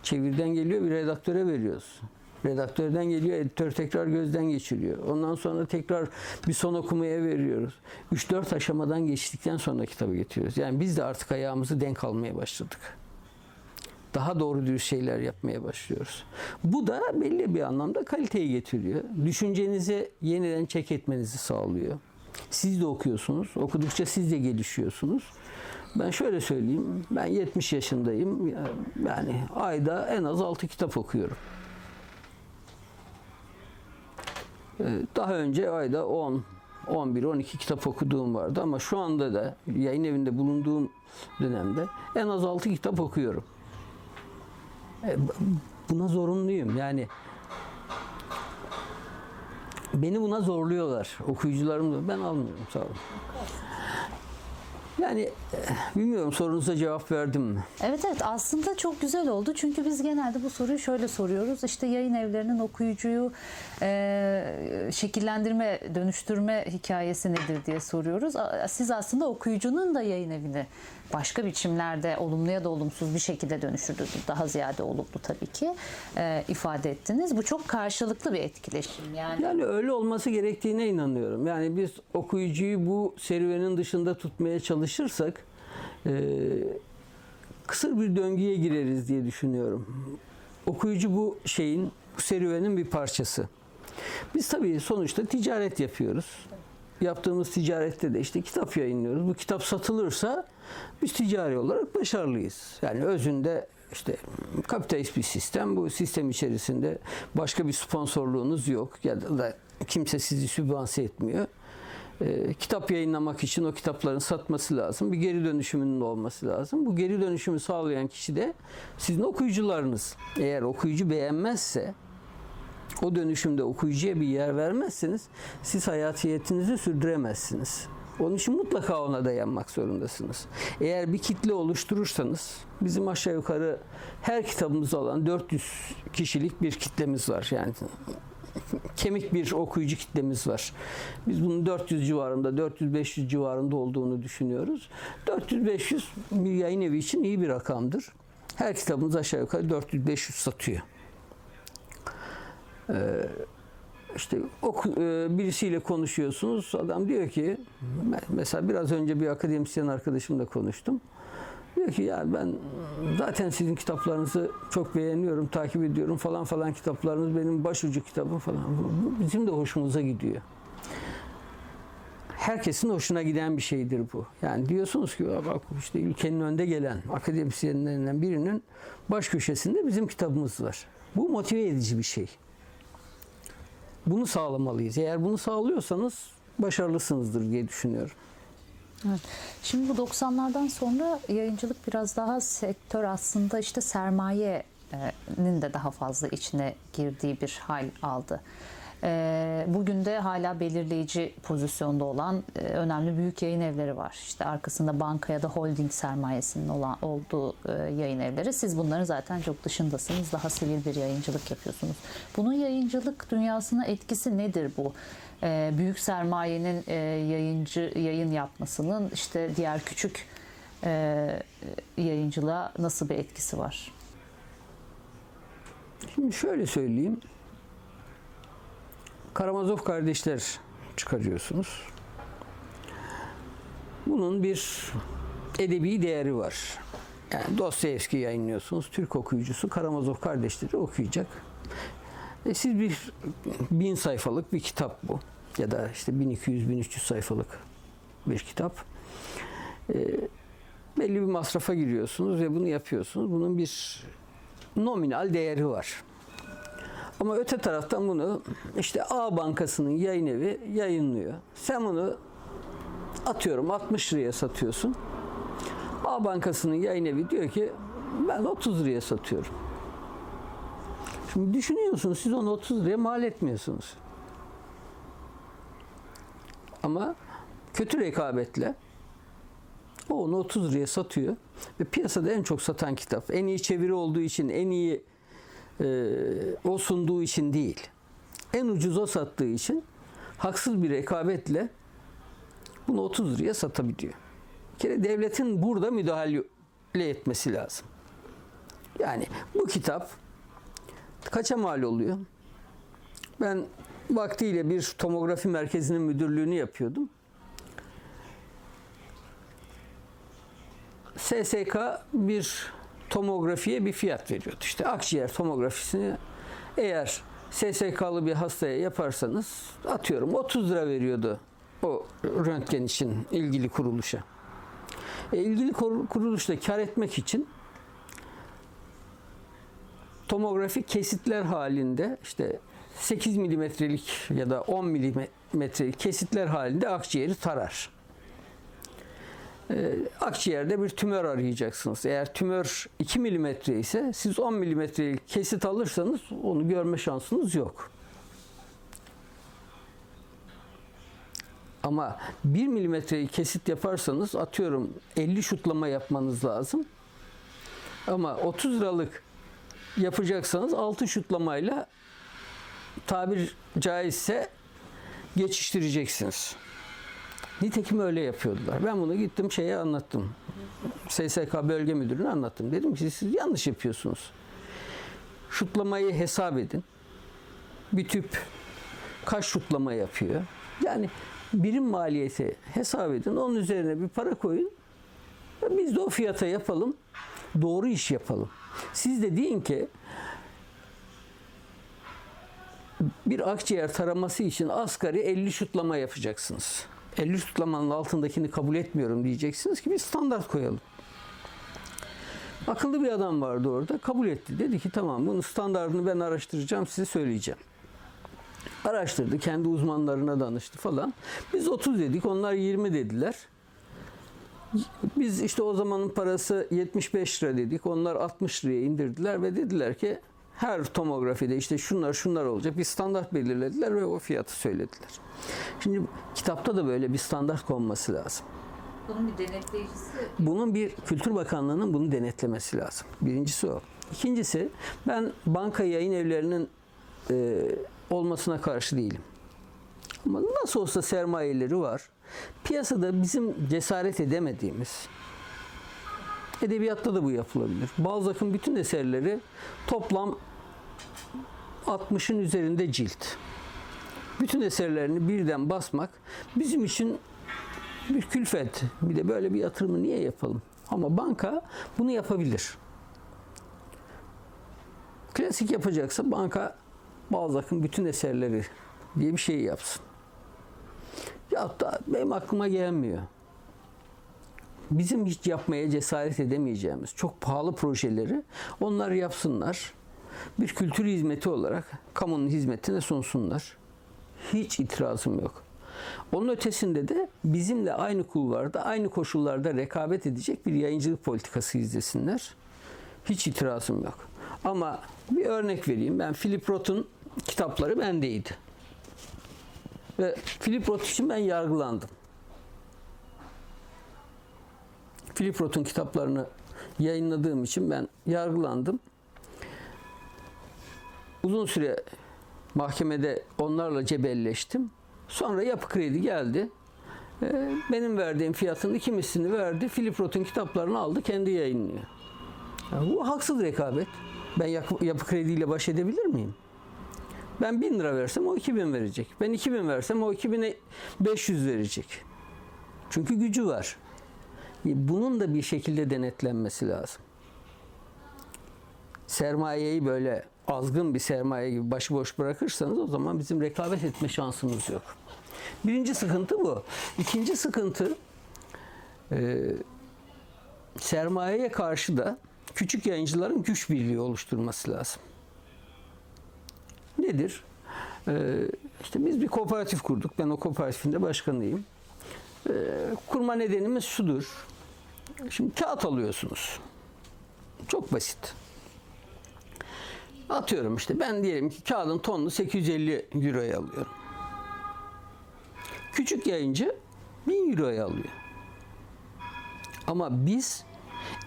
Çeviriden geliyor, bir redaktöre veriyoruz. Redaktörden geliyor, editör tekrar gözden geçiriyor. Ondan sonra tekrar bir son okumaya veriyoruz. 3-4 aşamadan geçtikten sonra kitabı getiriyoruz. Yani biz de artık ayağımızı denk almaya başladık. Daha doğru dürüst şeyler yapmaya başlıyoruz. Bu da belli bir anlamda kaliteyi getiriyor. Düşüncenizi yeniden check etmenizi sağlıyor. Siz de okuyorsunuz. Okudukça siz de gelişiyorsunuz. Ben şöyle söyleyeyim. Ben 70 yaşındayım. Yani ayda en az 6 kitap okuyorum. Daha önce ayda 10, 11, 12 kitap okuduğum vardı ama şu anda da yayın evinde bulunduğum dönemde en az 6 kitap okuyorum. Buna zorunluyum. Yani beni buna zorluyorlar. Okuyucularım da. Ben almıyorum. Sağ olun. Yani bilmiyorum sorunuza cevap verdim mi? Evet aslında çok güzel oldu. Çünkü biz genelde bu soruyu şöyle soruyoruz. İşte yayın evlerinin okuyucuyu şekillendirme, dönüştürme hikayesi nedir diye soruyoruz. Siz aslında okuyucunun da yayın evini başka biçimlerde olumlu ya da olumsuz bir şekilde dönüştürdünüz. Daha ziyade olumlu tabii ki ifade ettiniz. Bu çok karşılıklı bir etkileşim. Yani öyle olması gerektiğine inanıyorum. Yani biz okuyucuyu bu serüvenin dışında tutmaya çalışırsak kısır bir döngüye gireriz diye düşünüyorum. Okuyucu bu serüvenin bir parçası. Biz tabii sonuçta ticaret yapıyoruz. Yaptığımız ticarette de işte kitap yayınlıyoruz. Bu kitap satılırsa biz ticari olarak başarılıyız. Yani özünde işte kapitalist bir sistem. Bu sistem içerisinde başka bir sponsorluğunuz yok. Ya da kimse sizi sübvanse etmiyor. Kitap yayınlamak için o kitapların satması lazım. Bir geri dönüşümünün olması lazım. Bu geri dönüşümü sağlayan kişi de sizin okuyucularınız. Eğer okuyucu beğenmezse, o dönüşümde okuyucuya bir yer vermezseniz siz hayatiyetinizi sürdüremezsiniz. Onun için mutlaka ona dayanmak zorundasınız. Eğer bir kitle oluşturursanız, bizim aşağı yukarı her kitabımızı alan 400 kişilik bir kitlemiz var. Yani kemik bir okuyucu kitlemiz var. Biz bunun 400 civarında, 400-500 civarında olduğunu düşünüyoruz. 400-500 bir yayın evi için iyi bir rakamdır. Her kitabımız aşağı yukarı 400-500 satıyor. İşte birisiyle konuşuyorsunuz, adam diyor ki, mesela biraz önce bir akademisyen arkadaşımla konuştum. Diyor ki ya ben zaten sizin kitaplarınızı çok beğeniyorum, takip ediyorum falan kitaplarınız benim başucu kitabım falan. Bizim de hoşumuza gidiyor. Herkesin hoşuna giden bir şeydir bu. Yani diyorsunuz ki bak işte ülkenin önde gelen akademisyenlerinden birinin baş köşesinde bizim kitabımız var. Bu motive edici bir şey. Bunu sağlamalıyız. Eğer bunu sağlıyorsanız başarılısınızdır diye düşünüyorum. Evet. Şimdi bu 90'lardan sonra yayıncılık biraz daha sektör aslında işte sermayenin de daha fazla içine girdiği bir hal aldı. Bugün de hala belirleyici pozisyonda olan önemli büyük yayın evleri var. İşte arkasında banka ya da holding sermayesinin olduğu yayın evleri. Siz bunların zaten çok dışındasınız. Daha sivil bir yayıncılık yapıyorsunuz. Bunun yayıncılık dünyasına etkisi nedir bu? Büyük sermayenin yayın yapmasının işte diğer küçük yayıncılığa nasıl bir etkisi var? Şimdi şöyle söyleyeyim. Karamazov kardeşler çıkarıyorsunuz. Bunun bir edebi değeri var. Yani Dostoyevski yayınlıyorsunuz. Türk okuyucusu Karamazov kardeşleri okuyacak. Siz 1000 sayfalık bir kitap bu. Ya da işte 1200-1300 sayfalık bir kitap. Belli bir masrafa giriyorsunuz ve bunu yapıyorsunuz. Bunun bir nominal değeri var. Ama öte taraftan bunu işte A Bankası'nın yayın evi yayınlıyor. Sen bunu atıyorum 60 liraya satıyorsun. A Bankası'nın yayın evi diyor ki ben 30 liraya satıyorum. Şimdi düşünüyorsunuz siz onu 30 liraya mal etmiyorsunuz. Ama kötü rekabetle o onu 30 liraya satıyor. Ve piyasada en çok satan kitap. En iyi çeviri olduğu için, en iyi o sunduğu için değil, en ucuza sattığı için haksız bir rekabetle bunu 30 liraya satabiliyor. Bir kere devletin burada müdahale etmesi lazım. Yani bu kitap kaça mal oluyor? Ben vaktiyle bir tomografi merkezinin müdürlüğünü yapıyordum. SSK bir tomografiye bir fiyat veriyordu. İşte akciğer tomografisini eğer SSK'lı bir hastaya yaparsanız atıyorum 30 lira veriyordu o röntgen için ilgili kuruluşa. İlgili kuruluşta kar etmek için tomografi kesitler halinde işte 8 milimetrelik ya da 10 milimetrelik kesitler halinde akciğeri tarar. Akciğerde bir tümör arayacaksınız. Eğer tümör 2 milimetre ise siz 10 milimetrelik kesit alırsanız onu görme şansınız yok. Ama 1 milimetrelik kesit yaparsanız atıyorum 50 şutlama yapmanız lazım. Ama 30 liralık yapacaksanız 6 şutlamayla tabir caizse geçiştireceksiniz. Nitekim öyle yapıyordular. Ben bunu gittim şeye anlattım. SSK bölge müdürüne anlattım. Dedim ki siz yanlış yapıyorsunuz. Şutlamayı hesap edin. Bir tüp kaç şutlama yapıyor? Yani birim maliyeti hesap edin. Onun üzerine bir para koyun. Biz de o fiyata yapalım. Doğru iş yapalım. Siz de deyin ki bir akciğer taraması için asgari 50 şutlama yapacaksınız. 50 şutlamanın altındakini kabul etmiyorum diyeceksiniz ki bir standart koyalım. Akıllı bir adam vardı orada. Kabul etti. Dedi ki tamam bunun standartını ben araştıracağım size söyleyeceğim. Araştırdı. Kendi uzmanlarına danıştı falan. Biz 30 dedik. Onlar 20 dediler. Biz işte o zamanın parası 75 lira dedik. Onlar 60 liraya indirdiler ve dediler ki her tomografide işte şunlar olacak. Bir standart belirlediler ve o fiyatı söylediler. Şimdi kitapta da böyle bir standart konması lazım. Bunun bir denetleyicisi? Bunun bir Kültür Bakanlığı'nın bunu denetlemesi lazım. Birincisi o. İkincisi ben banka yayın evlerinin olmasına karşı değilim. Ama nasıl olsa sermayeleri var. Piyasada bizim cesaret edemediğimiz Edebiyatta da bu yapılabilir. Balzak'ın bütün eserleri toplam 60'ın üzerinde cilt. Bütün eserlerini birden basmak bizim için bir külfet. Bir de böyle bir yatırımı niye yapalım? Ama banka bunu yapabilir. Klasik yapacaksa banka Balzak'ın bütün eserleri diye bir şey yapsın. Ya da benim aklıma gelmiyor. Bizim hiç yapmaya cesaret edemeyeceğimiz çok pahalı projeleri onlar yapsınlar. Bir kültür hizmeti olarak kamunun hizmetine sunsunlar. Hiç itirazım yok. Onun ötesinde de bizimle aynı kulvarda, aynı koşullarda rekabet edecek bir yayıncılık politikası izlesinler. Hiç itirazım yok. Ama bir örnek vereyim. Ben Philip Roth'un kitapları bendeydi. Ve Philip Roth için ben yargılandım. Philip Roth'un kitaplarını yayınladığım için ben yargılandım. Uzun süre mahkemede onlarla cebelleştim. Sonra Yapı Kredi geldi. Benim verdiğim fiyatın 2 mislini verdi. Philip Roth'un kitaplarını aldı, kendi yayınlıyor. Yani bu haksız rekabet. Ben Yapı Kredi ile baş edebilir miyim? Ben 1.000 lira versem o 2.000 verecek. Ben 2.000 versem o 2.500 verecek. Çünkü gücü var. Bunun da bir şekilde denetlenmesi lazım. Sermayeyi böyle azgın bir sermaye gibi başıboş bırakırsanız o zaman bizim rekabet etme şansımız yok. Birinci sıkıntı bu. İkinci sıkıntı sermayeye karşı da küçük yayıncıların güç birliği oluşturması lazım. Nedir? İşte biz bir kooperatif kurduk. Ben o kooperatifin de başkanıyım. Kurma nedenimiz şudur. Şimdi kağıt alıyorsunuz. Çok basit. Atıyorum işte ben diyelim ki kağıdın tonunu 850 euroya alıyorum. Küçük yayıncı 1000 euroya alıyor. Ama biz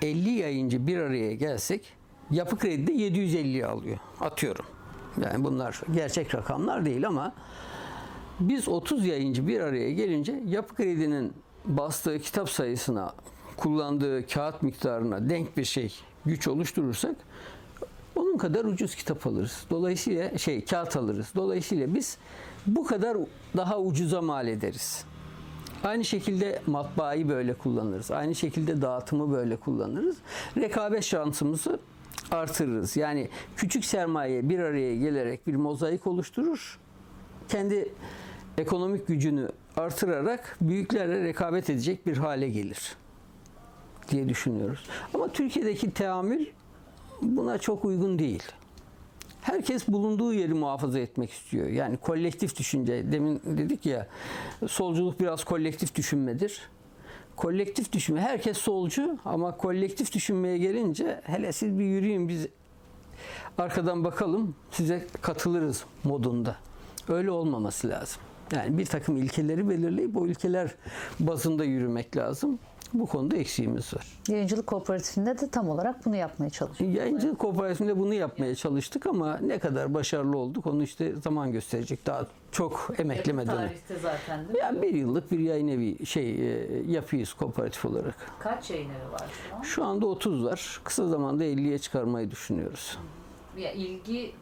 50 yayıncı bir araya gelsek Yapı Kredi'de 750'ye alıyor. Atıyorum. Yani bunlar gerçek rakamlar değil ama biz 30 yayıncı bir araya gelince Yapı Kredi'nin bastığı kitap sayısına, kullandığı kağıt miktarına denk bir şey güç oluşturursak onun kadar ucuz kitap alırız. Dolayısıyla kağıt alırız. Dolayısıyla biz bu kadar daha ucuza mal ederiz. Aynı şekilde matbaayı böyle kullanırız. Aynı şekilde dağıtımı böyle kullanırız. Rekabet şansımızı artırırız. Yani küçük sermaye bir araya gelerek bir mozaik oluşturur. Kendi ekonomik gücünü artırarak büyüklerle rekabet edecek bir hale gelir diye düşünüyoruz. Ama Türkiye'deki teamül buna çok uygun değil. Herkes bulunduğu yeri muhafaza etmek istiyor. Yani kolektif düşünce, demin dedik ya, solculuk biraz kolektif düşünmedir. Kolektif düşünme, herkes solcu ama kolektif düşünmeye gelince hele siz bir yürüyün biz arkadan bakalım size katılırız modunda. Öyle olmaması lazım. Yani bir takım ilkeleri belirleyip o ilkeler bazında yürümek lazım. Bu konuda eksiğimiz var. Yayıncılık kooperatifinde de tam olarak bunu yapmaya çalıştık. Yayıncılık kooperatifinde bunu yapmaya çalıştık ama ne kadar başarılı olduk onu işte zaman gösterecek. Daha çok emekleme dönemi. Tarihte zaten değil mi? Yani 1 yıllık bir yayınevi yapıyız kooperatif olarak. Kaç yayınevi var şu an? Şu anda 30 var. Kısa zamanda 50'ye çıkarmayı düşünüyoruz. Ya ilgi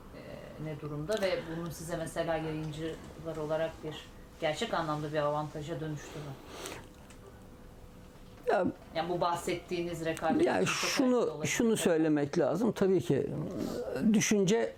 ne durumda ve bunun size mesela yayıncılar olarak bir gerçek anlamda bir avantaja dönüştü mü? Yani bu bahsettiğiniz rekabet. Ya şunu söylemek lazım. Tabii ki düşünce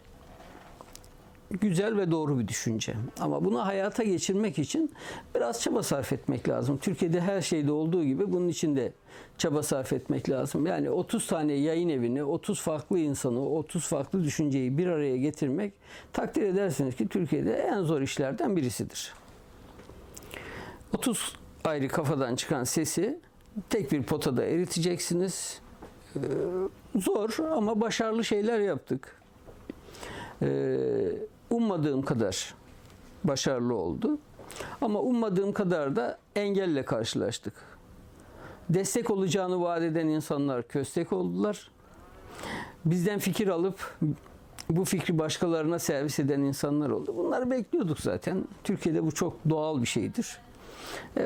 güzel ve doğru bir düşünce. Ama bunu hayata geçirmek için biraz çaba sarf etmek lazım. Türkiye'de her şeyde olduğu gibi bunun için de çaba sarf etmek lazım. Yani 30 tane yayın evini, 30 farklı insanı, 30 farklı düşünceyi bir araya getirmek takdir edersiniz ki Türkiye'de en zor işlerden birisidir. 30 ayrı kafadan çıkan sesi tek bir potada eriteceksiniz. Zor ama başarılı şeyler yaptık. Ummadığım kadar başarılı oldu. Ama ummadığım kadar da engelle karşılaştık. Destek olacağını vaat eden insanlar köstek oldular. Bizden fikir alıp bu fikri başkalarına servis eden insanlar oldu. Bunları bekliyorduk zaten. Türkiye'de bu çok doğal bir şeydir.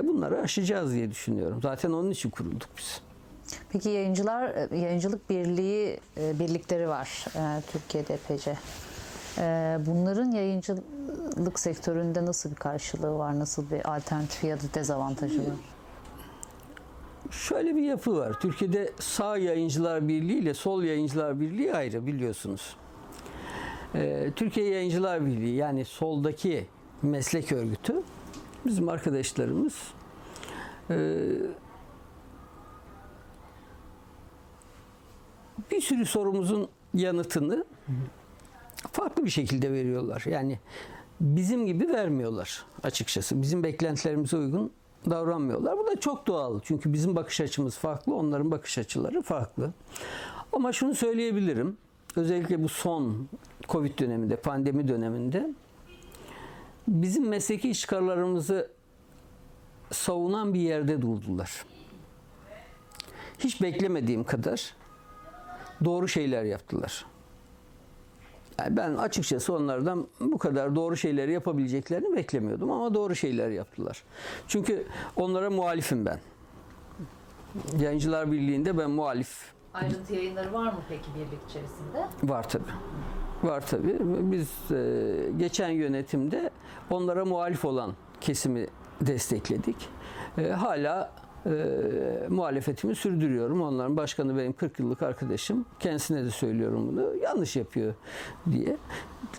Bunları aşacağız diye düşünüyorum. Zaten onun için kurulduk biz. Peki Yayıncılık Birliği birlikleri var Türkiye'de epeyce. Bunların yayıncılık sektöründe nasıl bir karşılığı var? Nasıl bir alternatif ya da dezavantajı var? Şöyle bir yapı var. Türkiye'de sağ Yayıncılar Birliği ile sol Yayıncılar Birliği ayrı, biliyorsunuz. Türkiye Yayıncılar Birliği, yani soldaki meslek örgütü, bizim arkadaşlarımız bir sürü sorumuzun yanıtını farklı bir şekilde veriyorlar. Yani bizim gibi vermiyorlar açıkçası. Bizim beklentilerimize uygun davranmıyorlar. Bu da çok doğal. Çünkü bizim bakış açımız farklı, onların bakış açıları farklı. Ama şunu söyleyebilirim. Özellikle bu son Covid döneminde, pandemi döneminde bizim mesleki çıkarlarımızı savunan bir yerde durdular. Hiç beklemediğim kadar doğru şeyler yaptılar. Yani ben açıkçası onlardan bu kadar doğru şeyleri yapabileceklerini beklemiyordum ama doğru şeyler yaptılar. Çünkü onlara muhalifim ben. Yayıncılar Birliği'nde ben muhalif. Ayrıntı Yayınları var mı peki birlik içerisinde? Var tabii. Var tabii. Biz geçen yönetimde onlara muhalif olan kesimi destekledik. Hala muhalefetimi sürdürüyorum. Onların başkanı benim 40 yıllık arkadaşım. Kendisine de söylüyorum bunu. Yanlış yapıyor diye.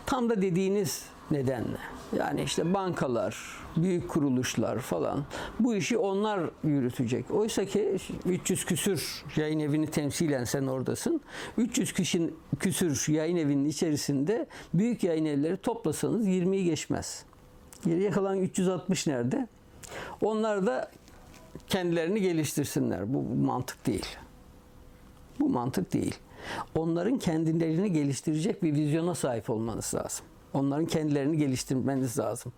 Tam da dediğiniz nedenle. Yani işte bankalar, büyük kuruluşlar falan, bu işi onlar yürütecek. Oysa ki 300 küsür yayın evini temsilen sen oradasın. 300 küsür yayın evinin içerisinde büyük yayın evleri toplasanız 20'yi geçmez. Geriye kalan 360 nerede? Onlar da kendilerini geliştirsinler. Bu mantık değil. Bu mantık değil. Onların kendilerini geliştirecek bir vizyona sahip olmanız lazım. Onların kendilerini geliştirmeniz lazım.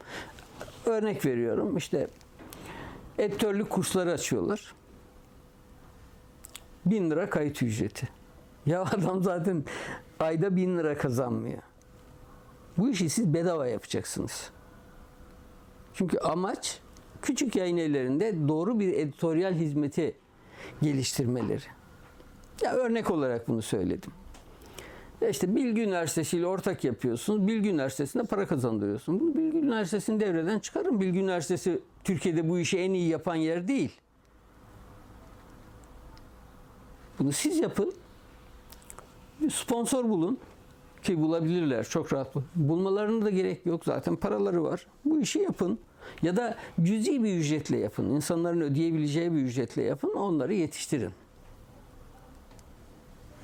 Örnek veriyorum, işte editörlük kursları açıyorlar. 1.000 lira kayıt ücreti. Ya adam zaten ayda 1.000 lira kazanmıyor. Bu işi siz bedava yapacaksınız. Çünkü amaç küçük yayın evlerinde doğru bir editoryal hizmeti geliştirmeleri. Ya örnek olarak bunu söyledim. İşte Bilgi Üniversitesi ile ortak yapıyorsunuz. Bilgi Üniversitesi'nde para kazandırıyorsunuz. Bunu Bilgi Üniversitesi'ni devreden çıkarın. Bilgi Üniversitesi Türkiye'de bu işi en iyi yapan yer değil. Bunu siz yapın. Bir sponsor bulun. Ki bulabilirler çok rahat. Bulmalarına da gerek yok. Zaten paraları var. Bu işi yapın. Ya da cüzi bir ücretle yapın. İnsanların ödeyebileceği bir ücretle yapın. Onları yetiştirin.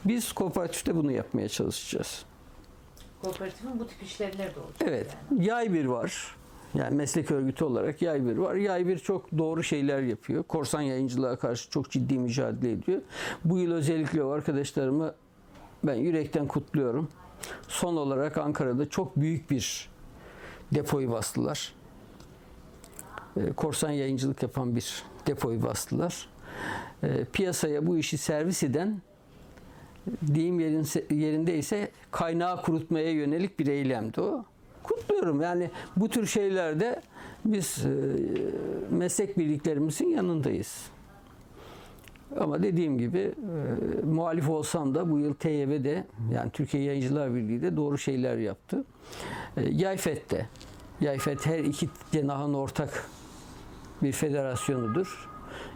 Biz kooperatifte bunu yapmaya çalışacağız. Kooperatifin bu tip işlerine de olacak. Evet. Yani. Yaybir var. Yani meslek örgütü olarak Yaybir var. Yaybir çok doğru şeyler yapıyor. Korsan yayıncılığa karşı çok ciddi mücadele ediyor. Bu yıl özellikle o arkadaşlarımı ben yürekten kutluyorum. Son olarak Ankara'da çok büyük bir depoyu bastılar. Korsan yayıncılık yapan bir depoyu bastılar. Piyasaya bu işi servis eden, deyim yerindeyse, kaynağı kurutmaya yönelik bir eylemdi o. Kutluyorum. Yani bu tür şeylerde biz meslek birliklerimizin yanındayız. Ama dediğim gibi muhalif olsam da bu yıl TYB'de, yani Türkiye Yayıncılar Birliği'de doğru şeyler yaptı. Yayfet'te. Yayfet her iki cenahın ortak bir federasyonudur.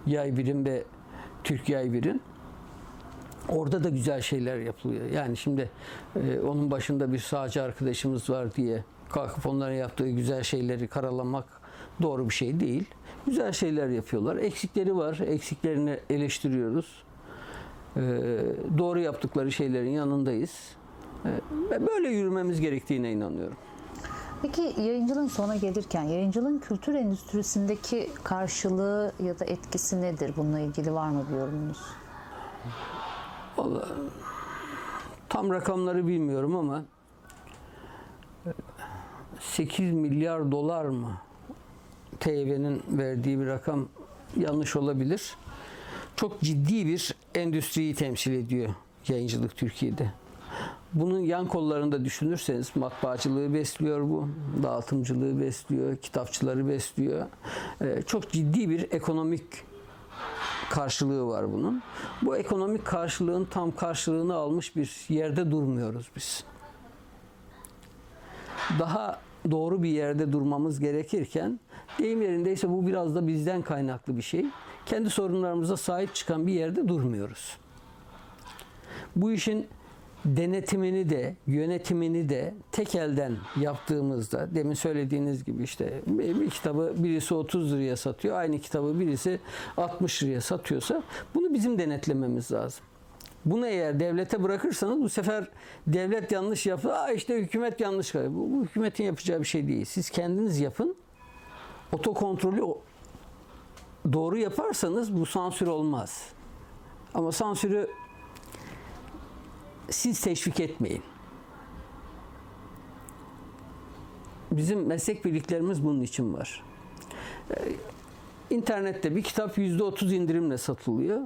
Yaybir'in ve Türk Yaybir'in. Orada da güzel şeyler yapılıyor. Yani şimdi onun başında bir sağcı arkadaşımız var diye kalkıp onların yaptığı güzel şeyleri karalamak doğru bir şey değil. Güzel şeyler yapıyorlar. Eksikleri var. Eksiklerini eleştiriyoruz. Doğru yaptıkları şeylerin yanındayız. Ve böyle yürümemiz gerektiğine inanıyorum. Peki yayıncılığın sona gelirken yayıncılığın kültür endüstrisindeki karşılığı ya da etkisi nedir? Bununla ilgili var mı bir yorumunuz? Vallahi tam rakamları bilmiyorum ama 8 milyar dolar mı? TYB'nin verdiği bir rakam, yanlış olabilir. Çok ciddi bir endüstriyi temsil ediyor yayıncılık Türkiye'de. Bunun yan kollarında düşünürseniz matbaacılığı besliyor bu, dağıtımcılığı besliyor, kitapçıları besliyor. Çok ciddi bir ekonomik karşılığı var bunun. Bu ekonomik karşılığın tam karşılığını almış bir yerde durmuyoruz biz. Daha doğru bir yerde durmamız gerekirken, deyim yerindeyse bu biraz da bizden kaynaklı bir şey. Kendi sorunlarımıza sahip çıkan bir yerde durmuyoruz. Bu işin denetimini de, yönetimini de tek elden yaptığımızda, demin söylediğiniz gibi işte bir kitabı birisi 30 liraya satıyor, aynı kitabı birisi 60 liraya satıyorsa bunu bizim denetlememiz lazım. Bunu eğer devlete bırakırsanız bu sefer devlet yanlış yaptı, işte hükümet yanlış yaptı. Bu hükümetin yapacağı bir şey değil. Siz kendiniz yapın, otokontrolü doğru yaparsanız bu sansür olmaz. Ama sansürü siz teşvik etmeyin. Bizim meslek birliklerimiz bunun için var. İnternette bir kitap %30 indirimle satılıyor.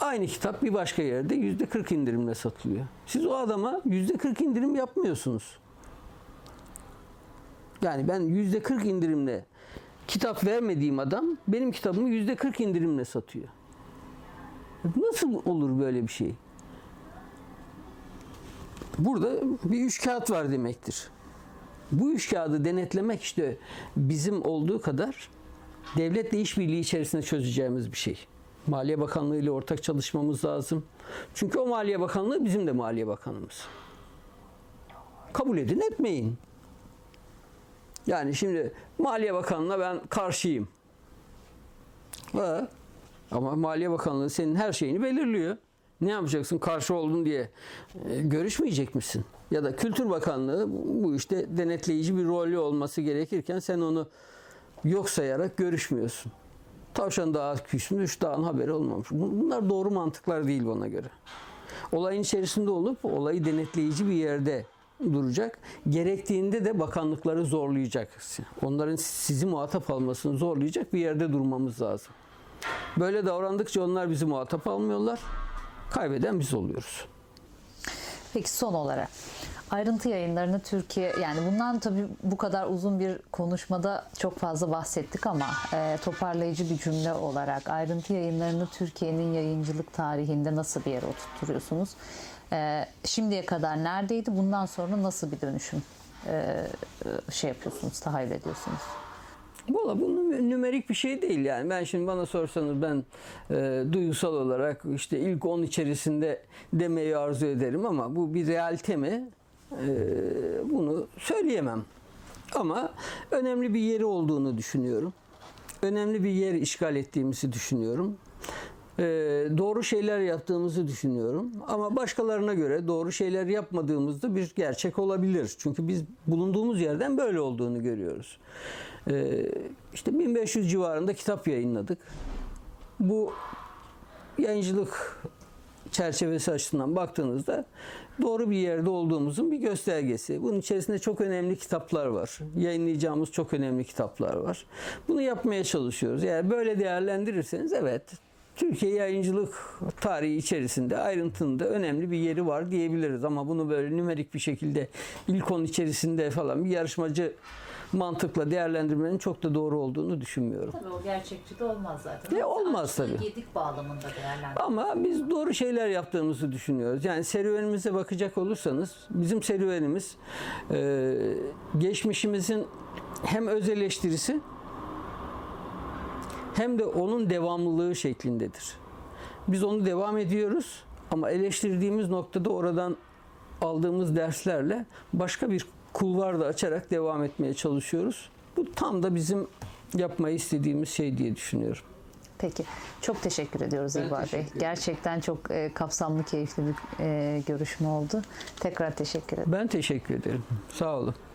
Aynı kitap bir başka yerde %40 indirimle satılıyor. Siz o adama %40 indirim yapmıyorsunuz. Yani ben %40 indirimle kitap vermediğim adam benim kitabımı %40 indirimle satıyor. Nasıl olur böyle bir şey? Burada bir üç kağıt var demektir. Bu üç kağıdı denetlemek işte bizim olduğu kadar devletle işbirliği içerisinde çözeceğimiz bir şey. Maliye Bakanlığı ile ortak çalışmamız lazım. Çünkü o Maliye Bakanlığı bizim de Maliye Bakanımız. Kabul edin, etmeyin. Yani şimdi Maliye Bakanlığı'na ben karşıyım. Ama Maliye Bakanlığı senin her şeyini belirliyor. Ne yapacaksın? Karşı oldun diye görüşmeyecek misin? Ya da Kültür Bakanlığı bu işte denetleyici bir rolü olması gerekirken sen onu yok sayarak görüşmüyorsun. Tavşan dağı küsmüş, dağın haberi olmamış. Bunlar doğru mantıklar değil bana göre. Olayın içerisinde olup olayı denetleyici bir yerde duracak. Gerektiğinde de bakanlıkları zorlayacak. Onların sizi muhatap almasını zorlayacak bir yerde durmamız lazım. Böyle davrandıkça onlar bizi muhatap almıyorlar. Kaybeden biz oluyoruz. Peki son olarak Ayrıntı Yayınlarını Türkiye, yani bundan tabii bu kadar uzun bir konuşmada çok fazla bahsettik ama toparlayıcı bir cümle olarak Ayrıntı Yayınlarını Türkiye'nin yayıncılık tarihinde nasıl bir yere oturtuyorsunuz? Şimdiye kadar neredeydi? Bundan sonra nasıl bir dönüşüm yapıyorsunuz, tahayyül ediyorsunuz? Valla bu nümerik bir şey değil yani. Ben şimdi bana sorsanız ben duygusal olarak işte ilk 10 içerisinde demeyi arzu ederim ama bu bir realite mi? Bunu söyleyemem. Ama önemli bir yeri olduğunu düşünüyorum. Önemli bir yer işgal ettiğimizi düşünüyorum. Doğru şeyler yaptığımızı düşünüyorum. Ama başkalarına göre doğru şeyler yapmadığımız da bir gerçek olabilir. Çünkü biz bulunduğumuz yerden böyle olduğunu görüyoruz. İşte 1500 civarında kitap yayınladık. Bu yayıncılık çerçevesi açısından baktığınızda doğru bir yerde olduğumuzun bir göstergesi. Bunun içerisinde çok önemli kitaplar var. Yayınlayacağımız çok önemli kitaplar var. Bunu yapmaya çalışıyoruz. Eğer böyle değerlendirirseniz evet, Türkiye yayıncılık tarihi içerisinde Ayrıntı'nın da önemli bir yeri var diyebiliriz ama bunu böyle nümerik bir şekilde ilk 10 içerisinde falan bir yarışmacı mantıkla değerlendirmenin çok da doğru olduğunu düşünmüyorum. Tabii o gerçekçi de olmaz zaten. Olmaz tabii. Yedik bağlamında değerlendirme. Ama biz doğru şeyler yaptığımızı düşünüyoruz. Yani serüvenimize bakacak olursanız bizim serüvenimiz geçmişimizin hem öz eleştirisi hem de onun devamlılığı şeklindedir. Biz onu devam ediyoruz ama eleştirdiğimiz noktada oradan aldığımız derslerle başka bir kulvar da açarak devam etmeye çalışıyoruz. Bu tam da bizim yapmayı istediğimiz şey diye düşünüyorum. Peki. Çok teşekkür ediyoruz İlber Bey. Gerçekten çok kapsamlı, keyifli bir görüşme oldu. Tekrar teşekkür ederim. Ben teşekkür ederim. Sağ olun.